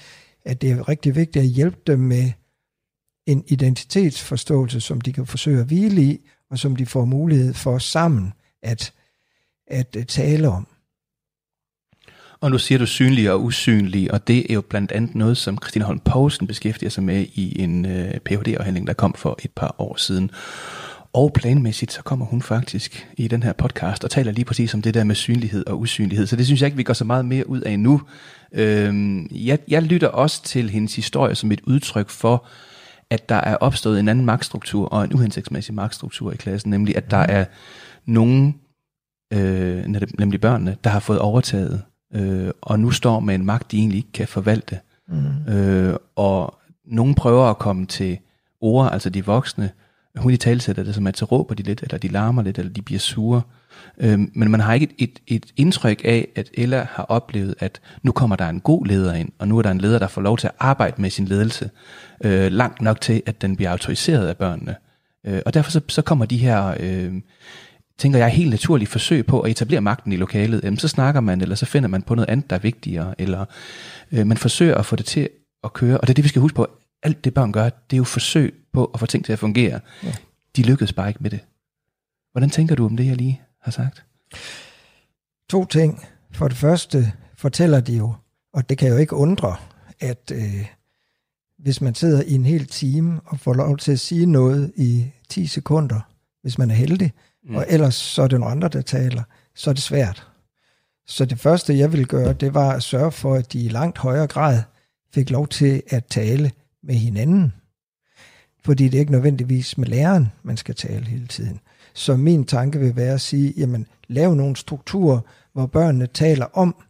at det er rigtig vigtigt at hjælpe dem med en identitetsforståelse, som de kan forsøge at hvile i, og som de får mulighed for sammen at, at tale om. Og nu siger du synlige og usynlige, og det er jo blandt andet noget, som Christina Holm Poulsen beskæftiger sig med i en øh, P H D-afhandling, der kom for et par år siden. Og planmæssigt, så kommer hun faktisk i den her podcast og taler lige præcis om det der med synlighed og usynlighed. Så det synes jeg ikke, vi går så meget mere ud af nu. Øhm, jeg, jeg lytter også til hendes historie som et udtryk for, at der er opstået en anden magtstruktur og en uhensigtsmæssig magtstruktur i klassen. Nemlig, at der er nogen, øh, nemlig børnene, der har fået overtaget. Øh, og nu står med en magt, de egentlig ikke kan forvalte. Mm. Øh, og nogen prøver at komme til ord, altså de voksne. Hun i talsætter det som, at så råber de lidt, eller de larmer lidt, eller de bliver sure. Øhm, men man har ikke et, et, et indtryk af, at Ella har oplevet, at nu kommer der en god leder ind, og nu er der en leder, der får lov til at arbejde med sin ledelse, øh, langt nok til, at den bliver autoriseret af børnene. Øh, og derfor så, så kommer de her, øh, tænker jeg, helt naturlige forsøg på at etablere magten i lokalet. Jamen, så snakker man, eller så finder man på noget andet, der er vigtigere, eller øh, man forsøger at få det til at køre. Og det er det, vi skal huske på. Alt det børn gør, det er jo forsøg på at få ting til at fungere. Ja. De lykkedes bare ikke med det. Hvordan tænker du om det, jeg lige har sagt? To ting. For det første fortæller de jo, og det kan jo ikke undre, at øh, hvis man sidder i en hel time og får lov til at sige noget i ti sekunder, hvis man er heldig, mm. og ellers så er det nogle andre, der taler, så er det svært. Så det første, jeg ville gøre, det var at sørge for, at de i langt højere grad fik lov til at tale med hinanden. Fordi det er ikke nødvendigvis med læreren, man skal tale hele tiden. Så min tanke vil være at sige, jamen lav nogle strukturer, hvor børnene taler om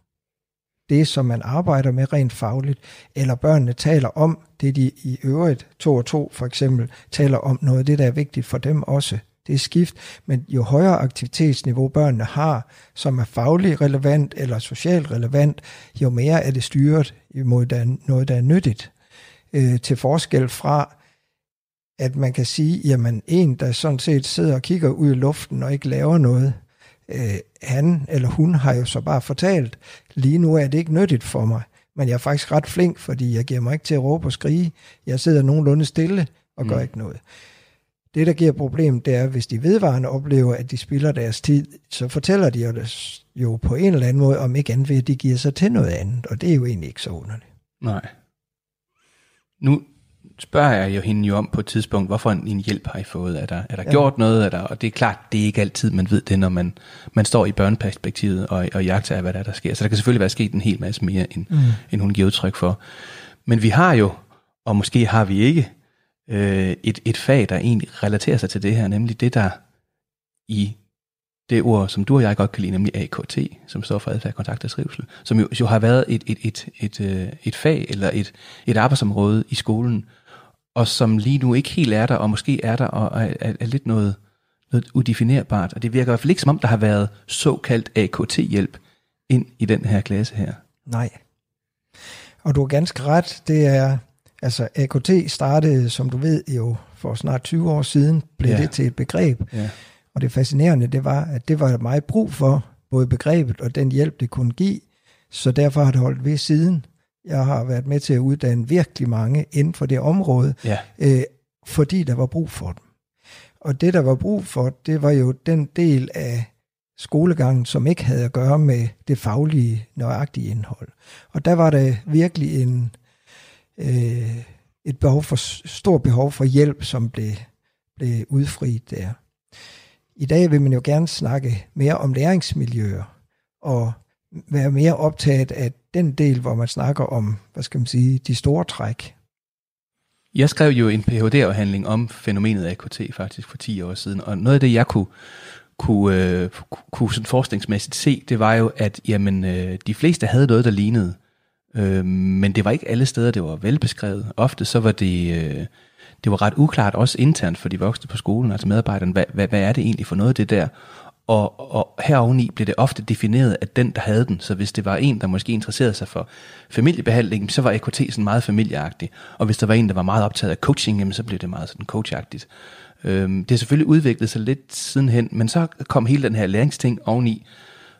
det, som man arbejder med rent fagligt, eller børnene taler om det, de i øvrigt, to og to for eksempel, taler om noget af det, der er vigtigt for dem også. Det er skift, men jo højere aktivitetsniveau børnene har, som er fagligt relevant eller socialt relevant, jo mere er det styret imod noget, der er nyttigt. Øh, til forskel fra, at man kan sige, jamen en, der sådan set sidder og kigger ud i luften og ikke laver noget, øh, han eller hun har jo så bare fortalt, lige nu er det ikke nyttigt for mig, men jeg er faktisk ret flink, fordi jeg giver mig ikke til at råbe og skrige, jeg sidder nogenlunde stille og gør mm. ikke noget. Det, der giver problemet, det er, hvis de vedvarende oplever, at de spilder deres tid, så fortæller de jo, jo på en eller anden måde, om ikke andet ved, at de giver sig til noget andet, og det er jo egentlig ikke så underligt. Nej. Nu spørger jeg jo hende jo om på et tidspunkt, hvorfor en, en hjælp har I fået? Er der, er der ja. gjort noget? Er der, og det er klart, det er ikke altid, man ved det, når man, man står i børneperspektivet og, og jagter af, hvad der, er, der sker. Så der kan selvfølgelig være sket en hel masse mere, end, mm. end hun giver udtryk for. Men vi har jo, og måske har vi ikke, øh, et, et fag, der egentlig relaterer sig til det her, nemlig det, der i det ord, som du og jeg godt kan lide, nemlig A K T, som står for adfærd, kontakt og trivsel, som jo, jo har været et, et, et, et, et fag eller et, et arbejdsområde i skolen, og som lige nu ikke helt er der, og måske er der, og er, er, er lidt noget, noget udefinerbart. Og det virker i hvert fald ikke, som om der har været såkaldt A K T-hjælp ind i den her klasse her. Nej. Og du har ganske ret. Det er, altså A K T startede, som du ved, jo for snart tyve år siden, blev ja. det til et begreb. Ja. Og det fascinerende, det var, at det var meget brug for, både begrebet og den hjælp, det kunne give. Så derfor har det holdt ved siden. Jeg har været med til at uddanne virkelig mange inden for det område, ja. øh, fordi der var brug for dem. Og det, der var brug for, det var jo den del af skolegangen, som ikke havde at gøre med det faglige, nøjagtige indhold. Og der var der virkelig en, øh, et behov for, stort behov for hjælp, som blev, blev udfriet der. I dag vil man jo gerne snakke mere om læringsmiljøer, og være mere optaget af den del, hvor man snakker om, hvad skal man sige, de store træk. Jeg skrev jo en Ph.D.-afhandling om fænomenet A K T faktisk for ti år siden, og noget af det, jeg kunne, kunne, øh, kunne sådan forskningsmæssigt se, det var jo, at jamen, øh, de fleste havde noget, der lignede, øh, men det var ikke alle steder, det var velbeskrevet. Ofte så var det, øh, det var ret uklart, også internt for de voksne på skolen, altså medarbejderne, hvad, hvad, hvad er det egentlig for noget, det der? Og, og heroveni blev det ofte defineret af den, der havde den. Så hvis det var en, der måske interesserede sig for familiebehandling, så var A K T sådan meget familieagtig. Og hvis der var en, der var meget optaget af coaching, jamen, så blev det meget sådan coachagtigt. Øhm, det har selvfølgelig udviklet sig lidt sidenhen, men så kom hele den her læringsting oveni.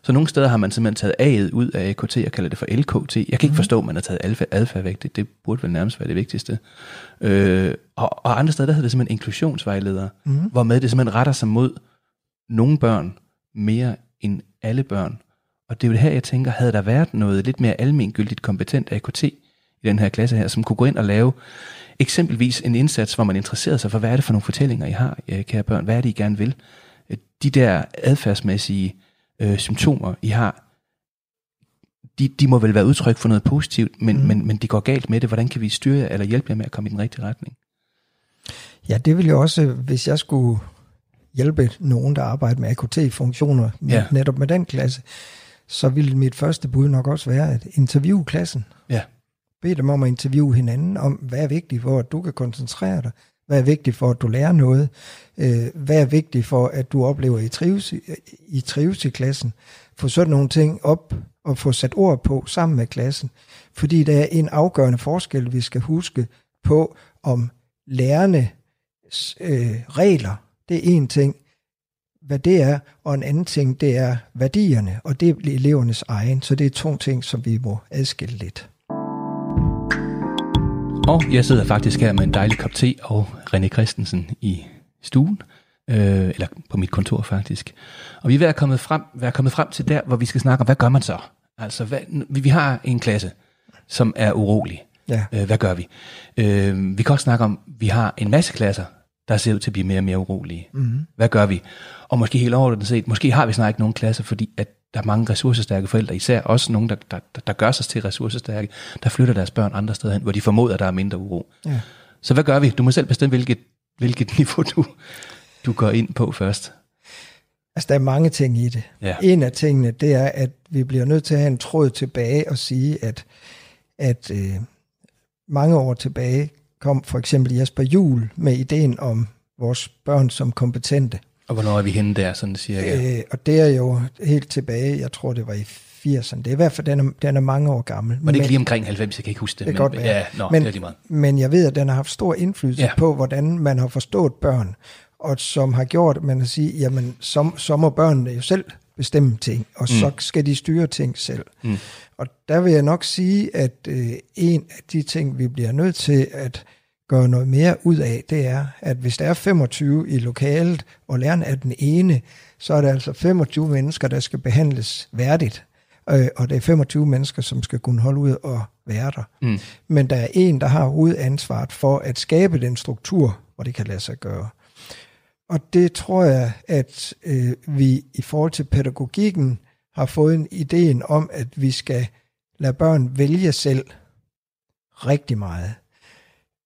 Så nogle steder har man simpelthen taget A'et ud af A K T og kalder det for L K T. Jeg kan ikke mm. forstå, at man har taget alfa, alfa væk. Det, det burde vel nærmest være det vigtigste. Øh, og, og andre steder, der hedder det simpelthen inklusionsvejledere, mm. hvormed det simpelthen retter sig mod nogle børn mere end alle børn. Og det er jo det her, jeg tænker, havde der været noget lidt mere almengyldigt kompetent A K T i den her klasse her, som kunne gå ind og lave eksempelvis en indsats, hvor man interesserede sig for, hvad er det for nogle fortællinger, I har, kære børn? Hvad er det, I gerne vil? De der adfærdsmæssige øh, symptomer, I har, de, de må vel være udtryk for noget positivt, men, mm. men, men det går galt med det. Hvordan kan vi styre jer eller hjælpe jer med at komme i den rigtige retning? Ja, det ville jo også, hvis jeg skulle hjælpe nogen, der arbejder med A K T-funktioner, yeah. netop med den klasse, så ville mit første bud nok også være at interviewe klassen. Yeah. Bed dem om at interviewe hinanden om, hvad er vigtigt for, at du kan koncentrere dig, hvad er vigtigt for, at du lærer noget, øh, hvad er vigtigt for, at du oplever, at I trives, I trives i klassen. Få sådan nogle ting op og få sat ord på sammen med klassen. Fordi der er en afgørende forskel, vi skal huske på, om lærernes øh, regler, det er en ting, hvad det er, og en anden ting, det er værdierne, og det er elevernes egen. Så det er to ting, som vi må adskille lidt. Og jeg sidder faktisk her med en dejlig kop te og René Christensen i stuen, øh, eller på mit kontor faktisk. Og vi er kommet frem, er kommet frem til der, hvor vi skal snakke om, hvad gør man så? Altså, hvad, vi har en klasse, som er urolig. Ja. Øh, hvad gør vi? Øh, vi kan også snakke om, vi har en masse klasser, der ser ud til at blive mere og mere urolige. Mm-hmm. Hvad gør vi? Og måske helt overordnet set, måske har vi snart ikke nogen klasser, fordi at der er mange ressourcestærke forældre, især også nogen, der, der, der gør sig til ressourcestærke, der flytter deres børn andre steder hen, hvor de formoder, at der er mindre uro. Ja. Så hvad gør vi? Du må selv bestemme, hvilket, hvilket niveau du, du går ind på først. Altså, der er mange ting i det. Ja. En af tingene, det er, at vi bliver nødt til at have en tråd tilbage og sige, at, at øh, mange år tilbage kom for eksempel Jesper Juhl med ideen om vores børn som kompetente. Og hvornår er vi henne der, sådan cirka? Øh, og det er jo helt tilbage, jeg tror det var i firserne. Det er i hvert fald, den er, den er mange år gammel. Var det ikke lige omkring halvfems, jeg kan ikke huske det. Det kan godt være. Ja, nå, men, det er lige meget. Men jeg ved, at den har haft stor indflydelse ja. på, hvordan man har forstået børn, og som har gjort, at man har sige, jamen, så, så må børnene jo selv bestemme ting, og mm. så skal de styre ting selv. Mm. Og der vil jeg nok sige, at øh, en af de ting, vi bliver nødt til at gøre noget mere ud af, det er, at hvis der er femogtyve i lokalet, og læreren er den ene, så er der altså femogtyve mennesker, der skal behandles værdigt. Øh, og det er femogtyve mennesker, som skal kunne holde ud og være der. Mm. Men der er en, der har hovedansvaret for at skabe den struktur, hvor det kan lade sig gøre. Og det tror jeg, at øh, vi i forhold til pædagogikken har fået en idé om, at vi skal lade børn vælge selv rigtig meget.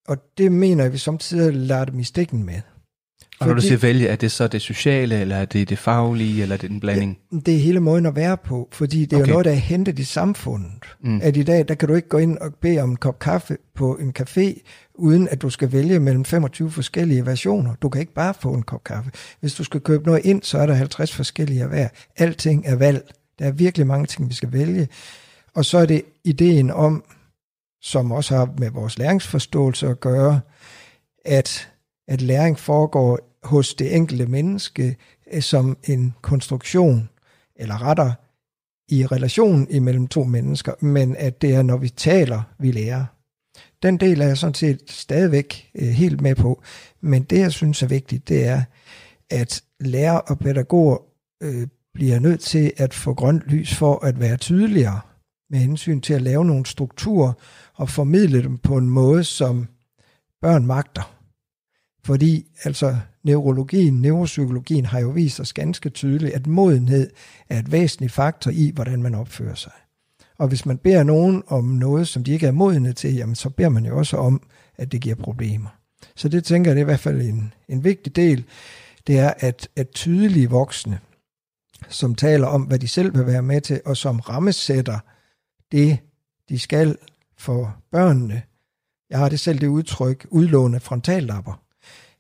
Og det mener jeg, vi samtidig lader dem i stikken med. Og når Fordi, du siger vælge, er det så det sociale, eller er det det faglige, eller er det den blanding? Ja, det er hele måden at være på, fordi det er okay. jo noget, der er hentet i samfundet. Mm. At i dag, der kan du ikke gå ind og bede om en kop kaffe på en café, uden at du skal vælge mellem femogtyve forskellige versioner. Du kan ikke bare få en kop kaffe. Hvis du skal købe noget ind, så er der halvtreds forskellige af hver. Alting er valg. Der er virkelig mange ting, vi skal vælge. Og så er det ideen om, som også har med vores læringsforståelse at gøre, at, at læring foregår hos det enkelte menneske som en konstruktion, eller rettere i relationen imellem to mennesker, men at det er, når vi taler, vi lærer. Den del er jeg sådan set stadigvæk øh, helt med på. Men det, jeg synes er vigtigt, det er, at lærere og pædagoger øh, bliver nødt til at få grønt lys for at være tydeligere med hensyn til at lave nogle strukturer og formidle dem på en måde, som børn magter. Fordi altså neurologien, neuropsykologien har jo vist os ganske tydeligt, at modenhed er et væsentligt faktor i, hvordan man opfører sig. Og hvis man beder nogen om noget, som de ikke er modne til, jamen så beder man jo også om, at det giver problemer. Så det tænker jeg, det er i hvert fald en, en vigtig del, det er at, at tydelige voksne, som taler om, hvad de selv vil være med til, og som rammesætter det, de skal for børnene. Jeg har det selv det udtryk, udlåne frontallapper.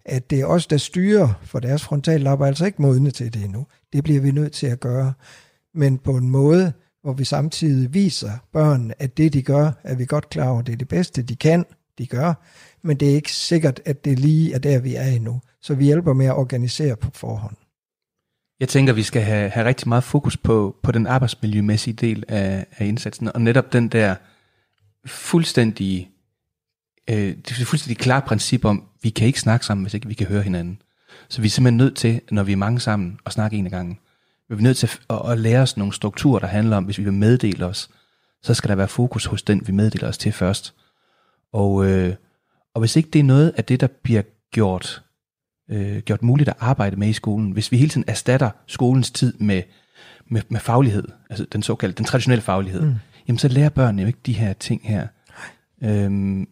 At det er os, der styrer, for deres frontallapper altså ikke modne til det endnu. Det bliver vi nødt til at gøre, men på en måde, hvor vi samtidig viser børnene, at det de gør, er vi godt klar over, det er det bedste de kan, de gør, men det er ikke sikkert, at det lige er der, vi er endnu. Så vi hjælper med at organisere på forhånd. Jeg tænker, vi skal have, have rigtig meget fokus på, på den arbejdsmiljømæssige del af, af indsatsen, og netop den der fuldstændige, øh, fuldstændig klare princip om, vi kan ikke snakke sammen, hvis ikke vi kan høre hinanden. Så vi er simpelthen nødt til, når vi er mange sammen, at snakke en af gangen. Vi er nødt til at, at lære os nogle strukturer, der handler om, hvis vi vil meddele os, så skal der være fokus hos den, vi meddeler os til først. Og, øh, og hvis ikke det er noget af det, der bliver gjort, øh, gjort muligt at arbejde med i skolen, hvis vi hele tiden erstatter skolens tid med, med, med faglighed, altså den såkaldte, den traditionelle faglighed, mm. jamen så lærer børnene jo ikke de her ting her. Øhm,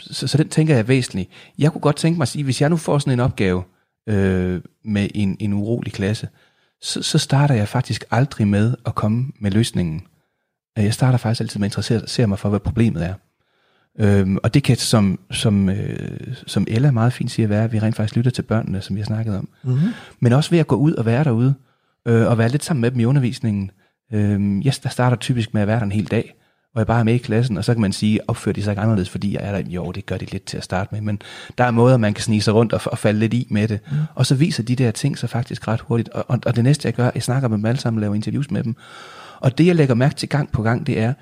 så, så den tænker jeg er væsentlig. Jeg kunne godt tænke mig at sige, hvis jeg nu får sådan en opgave øh, med en, en urolig klasse, Så, så starter jeg faktisk aldrig med at komme med løsningen. Jeg starter faktisk altid med at interessere mig for, hvad problemet er. Øhm, og det kan, som, som, øh, som Ella meget fint siger, være, at vi rent faktisk lytter til børnene, som vi har snakket om. Mm-hmm. Men også ved at gå ud og være derude, øh, og være lidt sammen med dem i undervisningen. Øhm, jeg starter typisk med at være der en hel dag, og jeg bare er med i klassen, og så kan man sige, opfører de sig ikke anderledes, fordi jeg er der. Jo, det gør de lidt til at starte med, men der er måder, man kan snige sig rundt og, og falde lidt i med det. Mm. Og så viser de der ting så faktisk ret hurtigt. Og, og, og det næste, jeg gør, jeg snakker med dem alle sammen, laver interviews med dem. Og det, jeg lægger mærke til gang på gang, det er,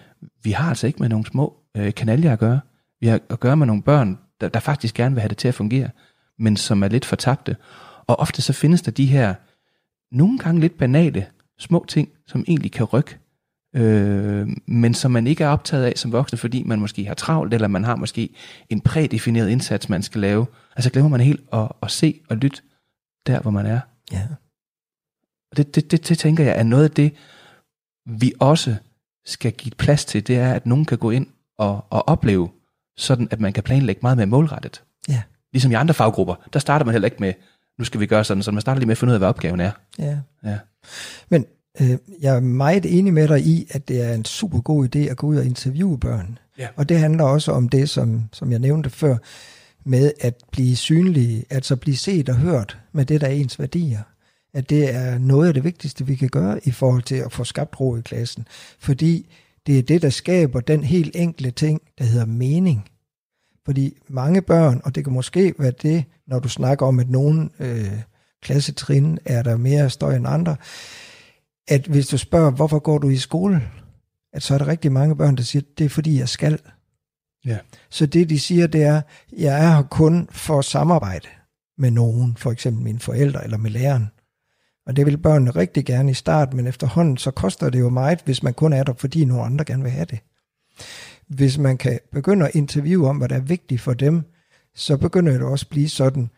vi har altså ikke med nogle små øh, kanaljer at gøre. Vi har at gøre med nogle børn, der, der faktisk gerne vil have det til at fungere, men som er lidt fortabte. Og ofte så findes der de her, nogle gange lidt banale, små ting, som egentlig kan rykke, Øh, men som man ikke er optaget af som voksne, fordi man måske har travlt, eller man har måske en prædefineret indsats, man skal lave. Altså glemmer man helt at, at se og lytte der, hvor man er. Ja. Og det, det, det, det tænker jeg er noget af det, vi også skal give plads til. Det er, at nogen kan gå ind og, og opleve, sådan at man kan planlægge meget mere målrettet. Ja. Ligesom i andre faggrupper, der starter man heller ikke med, nu skal vi gøre sådan, så man starter lige med at finde ud af, hvad opgaven er. Ja. Ja. Men jeg er meget enig med dig i, at det er en super god idé at gå ud og interviewe børn. Yeah. Og det handler også om det, som, som jeg nævnte før, med at blive synlige, altså blive set og hørt med det, der er ens værdier. At det er noget af det vigtigste, vi kan gøre i forhold til at få skabt ro i klassen. Fordi det er det, der skaber den helt enkle ting, der hedder mening. Fordi mange børn, og det kan måske være det, når du snakker om, at nogen øh, klassetrin er der mere støj end andre, at hvis du spørger, hvorfor går du i skole, at så er der rigtig mange børn, der siger, det er fordi jeg skal. Ja. Så det de siger, det er, jeg er her kun for at samarbejde med nogen, for eksempel mine forældre eller med læreren. Og det vil børnene rigtig gerne i start, men efterhånden så koster det jo meget, hvis man kun er der, fordi nogle andre gerne vil have det. Hvis man kan begynde at interviewe om, hvad der er vigtigt for dem, så begynder det også at blive sådan,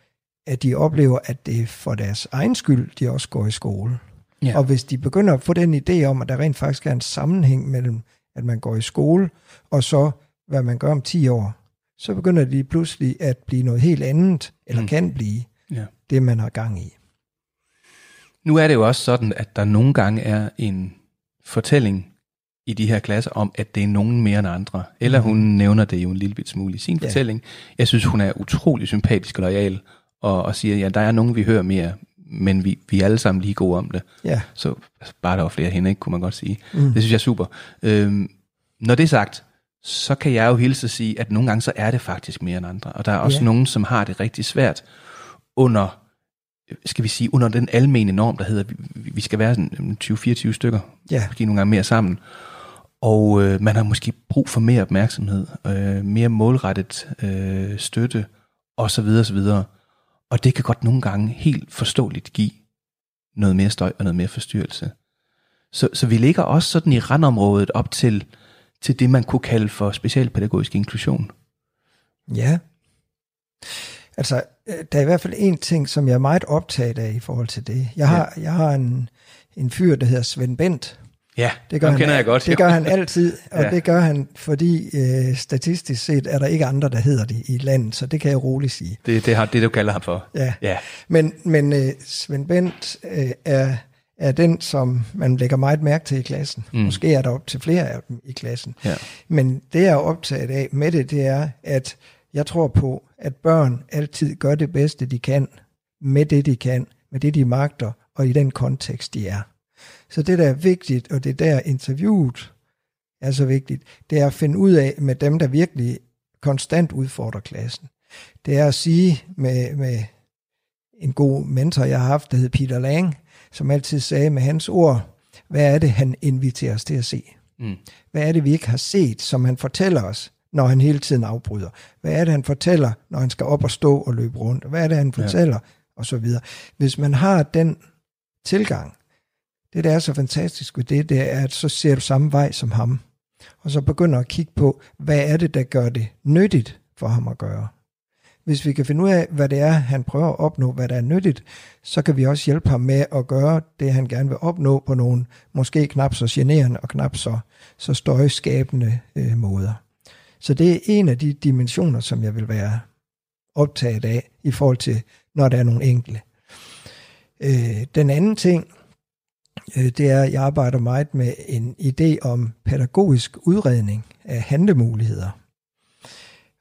at de oplever, at det er for deres egen skyld, de også går i skole. Ja. Og hvis de begynder at få den idé om, at der rent faktisk er en sammenhæng mellem, at man går i skole, og så hvad man gør om ti år, så begynder de pludselig at blive noget helt andet, eller mm. kan blive ja. det, man har gang i. Nu er det jo også sådan, at der nogle gange er en fortælling i de her klasser om, at det er nogen mere end andre. Eller hun nævner det jo en lille bit smule i sin ja. fortælling. Jeg synes, hun er utrolig sympatisk og loyal, og, og siger, ja, der er nogen, vi hører mere, men vi, vi er alle sammen lige gode om det. Yeah. Så altså, bare der var flere hende, ikke, kunne man godt sige. Mm. Det synes jeg er super. Øhm, når det er sagt, så kan jeg jo hilse at sige, at nogle gange så er det faktisk mere end andre. Og der er også yeah. nogen, som har det rigtig svært under, skal vi sige, under den almene norm, der hedder, vi, vi skal være sådan tyve til fireogtyve stykker. Yeah. Måske nogle gange mere sammen. Og øh, man har måske brug for mere opmærksomhed, øh, mere målrettet øh, støtte og så videre og så videre. Og det kan godt nogle gange helt forståeligt give noget mere støj og noget mere forstyrrelse. Så, så vi ligger også sådan i randområdet op til, til det, man kunne kalde for specialpædagogisk inklusion. Ja, altså der er i hvert fald en ting, som jeg er meget optaget af i forhold til det. Jeg har, ja. jeg har en, en fyr, der hedder Sven Bent. Ja, det gør han, kender jeg godt. Det gør han altid, og ja. det gør han, fordi øh, statistisk set er der ikke andre, der hedder det i landet, så det kan jeg roligt sige. Det er det, det, du kalder ham for. Ja, ja. men, men øh, Sven Bent øh, er, er den, som man lægger meget mærke til i klassen. Mm. Måske er der op til flere af dem i klassen. Ja. Men det, jeg er optaget af med det, det er, at jeg tror på, at børn altid gør det bedste, de kan, med det, de kan, med det, de magter, og i den kontekst, de er. Så det, der er vigtigt, og det der interviewet er så vigtigt, det er at finde ud af med dem, der virkelig konstant udfordrer klassen. Det er at sige med, med en god mentor, jeg har haft, der hed Peter Lang, som altid sagde med hans ord, hvad er det, han inviterer os til at se? Mm. Hvad er det, vi ikke har set, som han fortæller os, når han hele tiden afbryder? Hvad er det, han fortæller, når han skal op og stå og løbe rundt? Hvad er det, han fortæller? Ja. Og så videre. Hvis man har den tilgang, det, der er så fantastisk ved det, det er, at så ser du samme vej som ham. Og så begynder at kigge på, hvad er det, der gør det nyttigt for ham at gøre. Hvis vi kan finde ud af, hvad det er, han prøver at opnå, hvad der er nyttigt, så kan vi også hjælpe ham med at gøre det, han gerne vil opnå på nogle måske knap så generende og knap så, så støjskabende øh, måder. Så det er en af de dimensioner, som jeg vil være optaget af i forhold til, når der er nogle enkelte. Øh, den anden ting, det er, at jeg arbejder meget med en idé om pædagogisk udredning af handlemuligheder.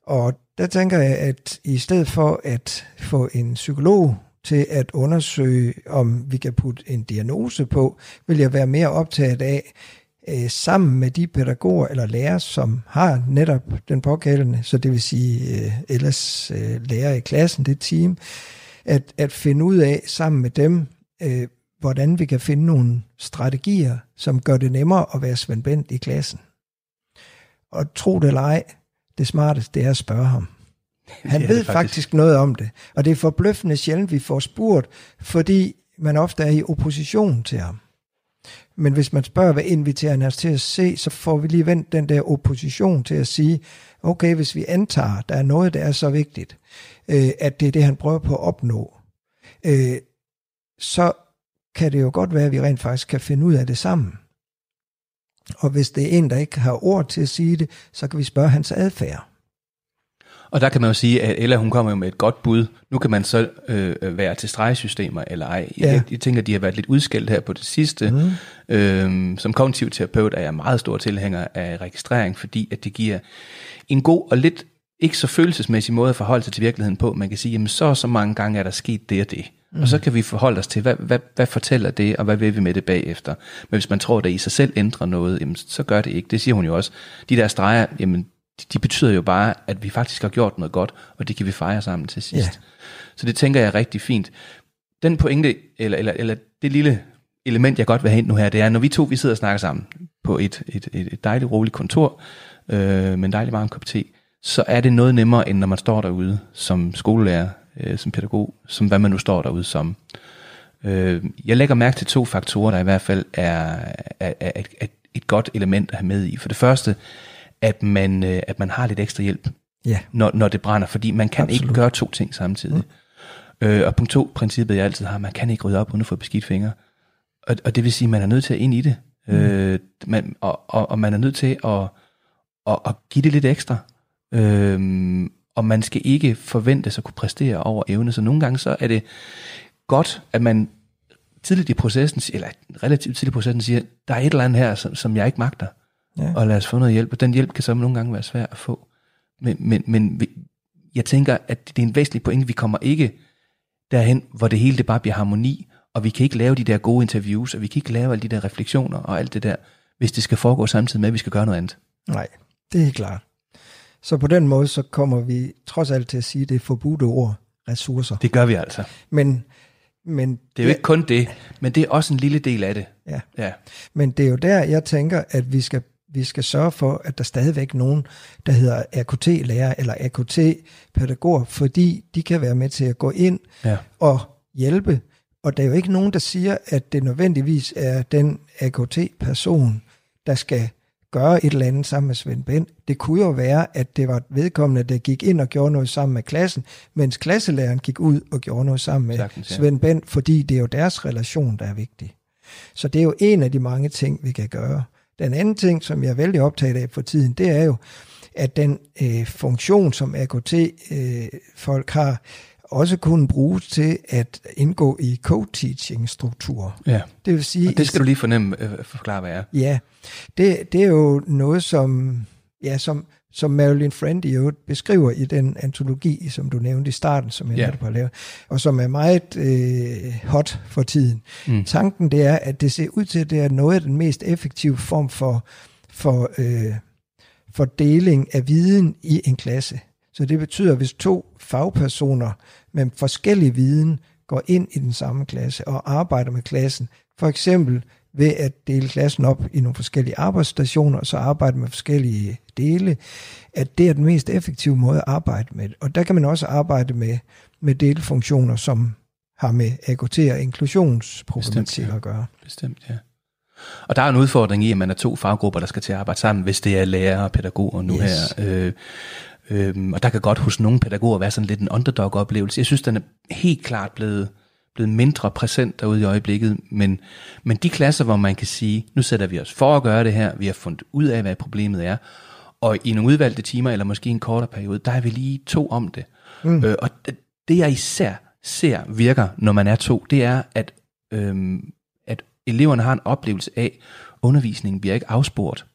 Og der tænker jeg, at i stedet for at få en psykolog til at undersøge, om vi kan putte en diagnose på, vil jeg være mere optaget af, sammen med de pædagoger eller lærere, som har netop den pågældende, så det vil sige ellers lærere i klassen, det team, at, at finde ud af sammen med dem, hvordan vi kan finde nogle strategier, som gør det nemmere at være Sven Bent i klassen. Og tro det eller ej, det smarteste det er at spørge ham. Han ja, ved faktisk. faktisk noget om det, og det er forbløffende sjældent, vi får spurgt, fordi man ofte er i opposition til ham. Men hvis man spørger, hvad inviterer han os til at se, så får vi lige vendt den der opposition til at sige, okay, hvis vi antager, der er noget, der er så vigtigt, øh, at det er det, han prøver på at opnå, øh, så kan det jo godt være, at vi rent faktisk kan finde ud af det sammen. Og hvis det er en, der ikke har ord til at sige det, så kan vi spørge hans adfærd. Og der kan man jo sige, at Ella, hun kommer jo med et godt bud. Nu kan man så øh, være til stregesystemer eller ej. Ja. Jeg, jeg tænker, de har været lidt udskilt her på det sidste. Mm. Øhm, som kognitiv terapeut er jeg meget stor tilhænger af registrering, fordi at det giver en god og lidt ikke så følelsesmæssig måde at forholde sig til virkeligheden på. Man kan sige, jamen så så mange gange er der sket det og det. Mm. Og så kan vi forholde os til, hvad, hvad, hvad fortæller det, og hvad vil vi med det bagefter. Men hvis man tror, at det i sig selv ændrer noget, jamen, så gør det ikke. Det siger hun jo også. De der streger, jamen, de, de betyder jo bare, at vi faktisk har gjort noget godt, og det kan vi fejre sammen til sidst. Yeah. Så det tænker jeg er rigtig fint. Den pointe, eller, eller, eller det lille element, jeg godt vil have ind nu her, det er, når vi to vi sidder og snakker sammen på et, et, et, et dejligt roligt kontor, øh, med en dejlig varm kop te, så er det noget nemmere, end når man står derude som skolelærer, som pædagog, som hvad man nu står derude som. Jeg lægger mærke til to faktorer, der i hvert fald er, er, er, er et godt element at have med i. For det første, at man, at man har lidt ekstra hjælp, yeah. når, når det brænder, fordi man kan Absolut. ikke gøre to ting samtidig. Mm. Og punkt to, princippet jeg altid har, man kan ikke rydde op uden at få beskidt fingre. Og, og det vil sige, at man er nødt til at ind i det. Mm. Øh, man, og, og, og man er nødt til at, at, at give det lidt ekstra. Øh, Og man skal ikke forvente sig at kunne præstere over evne. Så nogle gange så er det godt, at man tidligt i processen, eller relativt tidligt i processen, siger, der er et eller andet her, som, som jeg ikke magter. Ja. Og lad os få noget hjælp. Og den hjælp kan så nogle gange være svær at få. Men, men, men jeg tænker, at det er en væsentlig pointe. Vi kommer ikke derhen, hvor det hele det bare bliver harmoni, og vi kan ikke lave de der gode interviews, og vi kan ikke lave alle de der refleksioner og alt det der, hvis det skal foregå samtidig med, at vi skal gøre noget andet. Nej, det er klart. Så på den måde, så kommer vi trods alt til at sige, det er forbudte ord, ressourcer. Det gør vi altså. Men, men det er jo ikke kun det, men det er også en lille del af det. Ja. Ja. Men det er jo der, jeg tænker, at vi skal vi skal sørge for, at der stadigvæk er nogen, der hedder A K T-lærer eller A K T-pædagoger, fordi de kan være med til at gå ind ja. og hjælpe. Og der er jo ikke nogen, der siger, at det nødvendigvis er den A K T-person, der skal gøre et eller andet sammen med Sven Bent. Det kunne jo være, at det var vedkommende, der gik ind og gjorde noget sammen med klassen, mens klasselæreren gik ud og gjorde noget sammen med Sagtens, ja. Sven Bent, fordi det er jo deres relation, der er vigtig. Så det er jo en af de mange ting, vi kan gøre. Den anden ting, som jeg er vældig optaget af for tiden, det er jo, at den øh, funktion, som A K T-folk øh, har, også kunne bruges til at indgå i co-teaching-strukturer. Ja. Det vil sige, og det skal du lige fornemme, øh, forklare, hvad er. Ja, det, det er jo noget, som, ja, som, som Marilyn Friend jo beskriver i den antologi, som du nævnte i starten, som jeg ja. Har lavet, og som er meget øh, hot for tiden. Mm. Tanken det er, at det ser ud til, at det er noget af den mest effektive form for, for, øh, for deling af viden i en klasse. Så det betyder, at hvis to fagpersoner med forskellig viden går ind i den samme klasse og arbejder med klassen, for eksempel ved at dele klassen op i nogle forskellige arbejdsstationer, og så arbejde med forskellige dele, at det er den mest effektive måde at arbejde med. Og der kan man også arbejde med, med delfunktioner, som har med A K T og inklusionsproblematik at gøre. Bestemt, ja. Og der er en udfordring i, at man er to faggrupper, der skal til at arbejde sammen, hvis det er lærere og pædagoger nu yes. her. Øh, Øhm, og der kan godt hos nogle pædagoger være sådan lidt en underdog-oplevelse. Jeg synes, den er helt klart blevet, blevet mindre præsent derude i øjeblikket. Men, men de klasser, hvor man kan sige, nu sætter vi os for at gøre det her, vi har fundet ud af, hvad problemet er, og i nogle udvalgte timer, eller måske en kortere periode, der er vi lige to om det. Mm. Øh, og det, jeg især ser virker, når man er to, det er, at, øhm, at eleverne har en oplevelse af, undervisningen bliver ikke afspurgt.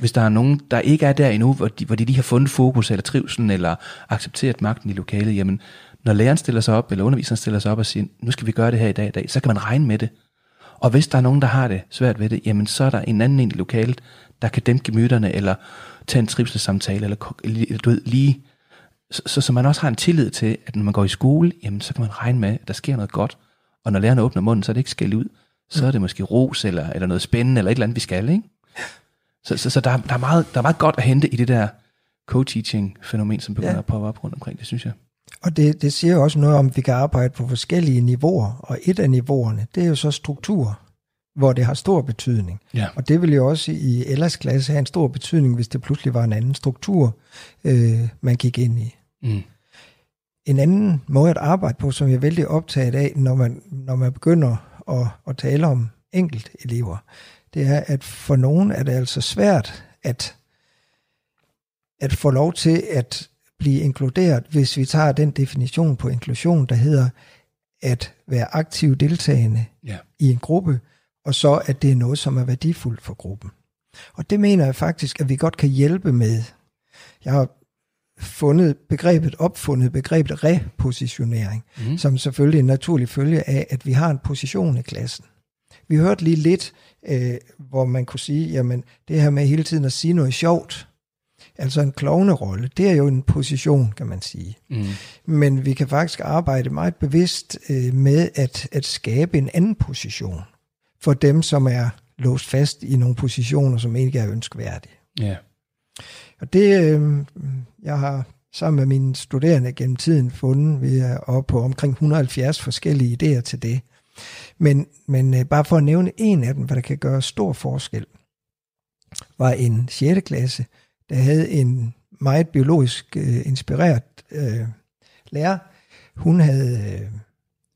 Hvis der er nogen, der ikke er der endnu, hvor de, hvor de lige har fundet fokus eller trivselen eller accepteret magten i lokalet, jamen når læreren stiller sig op, eller underviseren stiller sig op og siger, nu skal vi gøre det her i dag i dag, så kan man regne med det. Og hvis der er nogen, der har det svært ved det, jamen så er der en anden ind i lokalet, der kan dæmpe gemytterne, eller tage en trivselssamtale, eller du ved, lige. Så, så, så man også har en tillid til, at når man går i skole, jamen så kan man regne med, at der sker noget godt. Og når læreren åbner munden, så er det ikke skæld ud. Så er det måske ros, eller, eller noget spændende, eller et eller andet, vi skal, ikke? Så, så, så der, der, er meget, der er meget godt at hente i det der co-teaching-fænomen, som begynder ja. At poppe op rundt omkring, det synes jeg. Og det, det siger jo også noget om, at vi kan arbejde på forskellige niveauer, og et af niveauerne, det er jo så struktur, hvor det har stor betydning. Ja. Og det ville jo også i Ellas klasse have en stor betydning, hvis det pludselig var en anden struktur, øh, man gik ind i. Mm. En anden måde at arbejde på, som jeg er vældig optaget af, når man, når man begynder at, at tale om enkeltelever, det er, at for nogen er det altså svært at, at få lov til at blive inkluderet, hvis vi tager den definition på inklusion, der hedder at være aktiv deltagende ja. I en gruppe, og så at det er noget, som er værdifuldt for gruppen. Og det mener jeg faktisk, at vi godt kan hjælpe med. Jeg har fundet begrebet, opfundet begrebet repositionering, mm. som selvfølgelig er en naturlig følge af, at vi har en position i klassen. Vi hørte lige lidt, øh, hvor man kunne sige, jamen det her med hele tiden at sige noget sjovt, altså en klovnerolle, det er jo en position, kan man sige. Mm. Men vi kan faktisk arbejde meget bevidst øh, med at, at skabe en anden position for dem, som er låst fast i nogle positioner, som egentlig er ønskværdige. Yeah. Og det, øh, jeg har sammen med mine studerende gennem tiden fundet, vi er oppe på omkring et hundrede og halvfjerds forskellige idéer til det. Men, men øh, bare for at nævne en af dem, hvad der kan gøre stor forskel, var en sjette klasse, der havde en meget biologisk øh, inspireret øh, lærer. Hun havde, øh,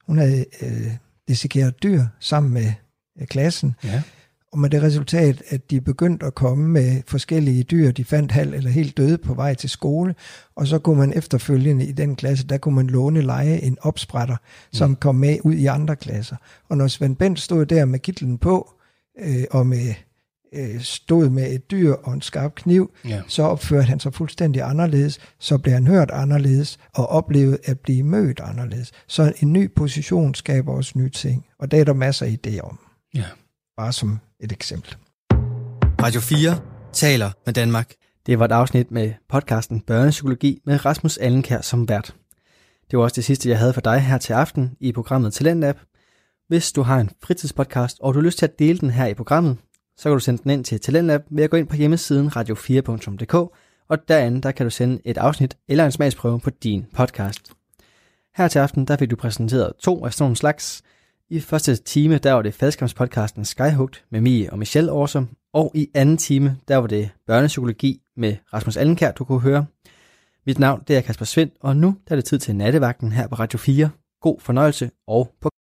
hun havde øh, dissekeret dyr sammen med øh, klassen, ja. Og med det resultat, at de begyndte at komme med forskellige dyr, de fandt halv eller helt døde på vej til skole, og så kunne man efterfølgende i den klasse, der kunne man låne leje en opsprætter, som mm. kom med ud i andre klasser. Og når Sven Bent stod der med kitlen på, øh, og med, øh, stod med et dyr og en skarp kniv, yeah. så opførte han sig fuldstændig anderledes, så blev han hørt anderledes, og oplevede at blive mødt anderledes. Så en ny position skaber også nye ting, og der er der masser af idéer om. Yeah. Bare som et eksempel. Radio fire taler med Danmark. Det var et afsnit med podcasten Børnepsykologi med Rasmus Alenkær som vært. Det var også det sidste, jeg havde for dig her til aften i programmet Talentlab. Hvis du har en fritidspodcast, og du har lyst til at dele den her i programmet, så kan du sende den ind til Talentlab ved at gå ind på hjemmesiden radio fire punktum d k, og derinde der kan du sende et afsnit eller en smagsprøve på din podcast. Her til aften der fik du præsenteret to af sådan nogle slags. I første time der var det Falskampspodcasten Skyhugt med Mie og Michelle Årsom, og i anden time der var det Børnepsykologi med Rasmus Alenkær, du kunne høre. Mit navn det er Kasper Svind, og nu der er det tid til nattevagten her på Radio fire. God fornøjelse og på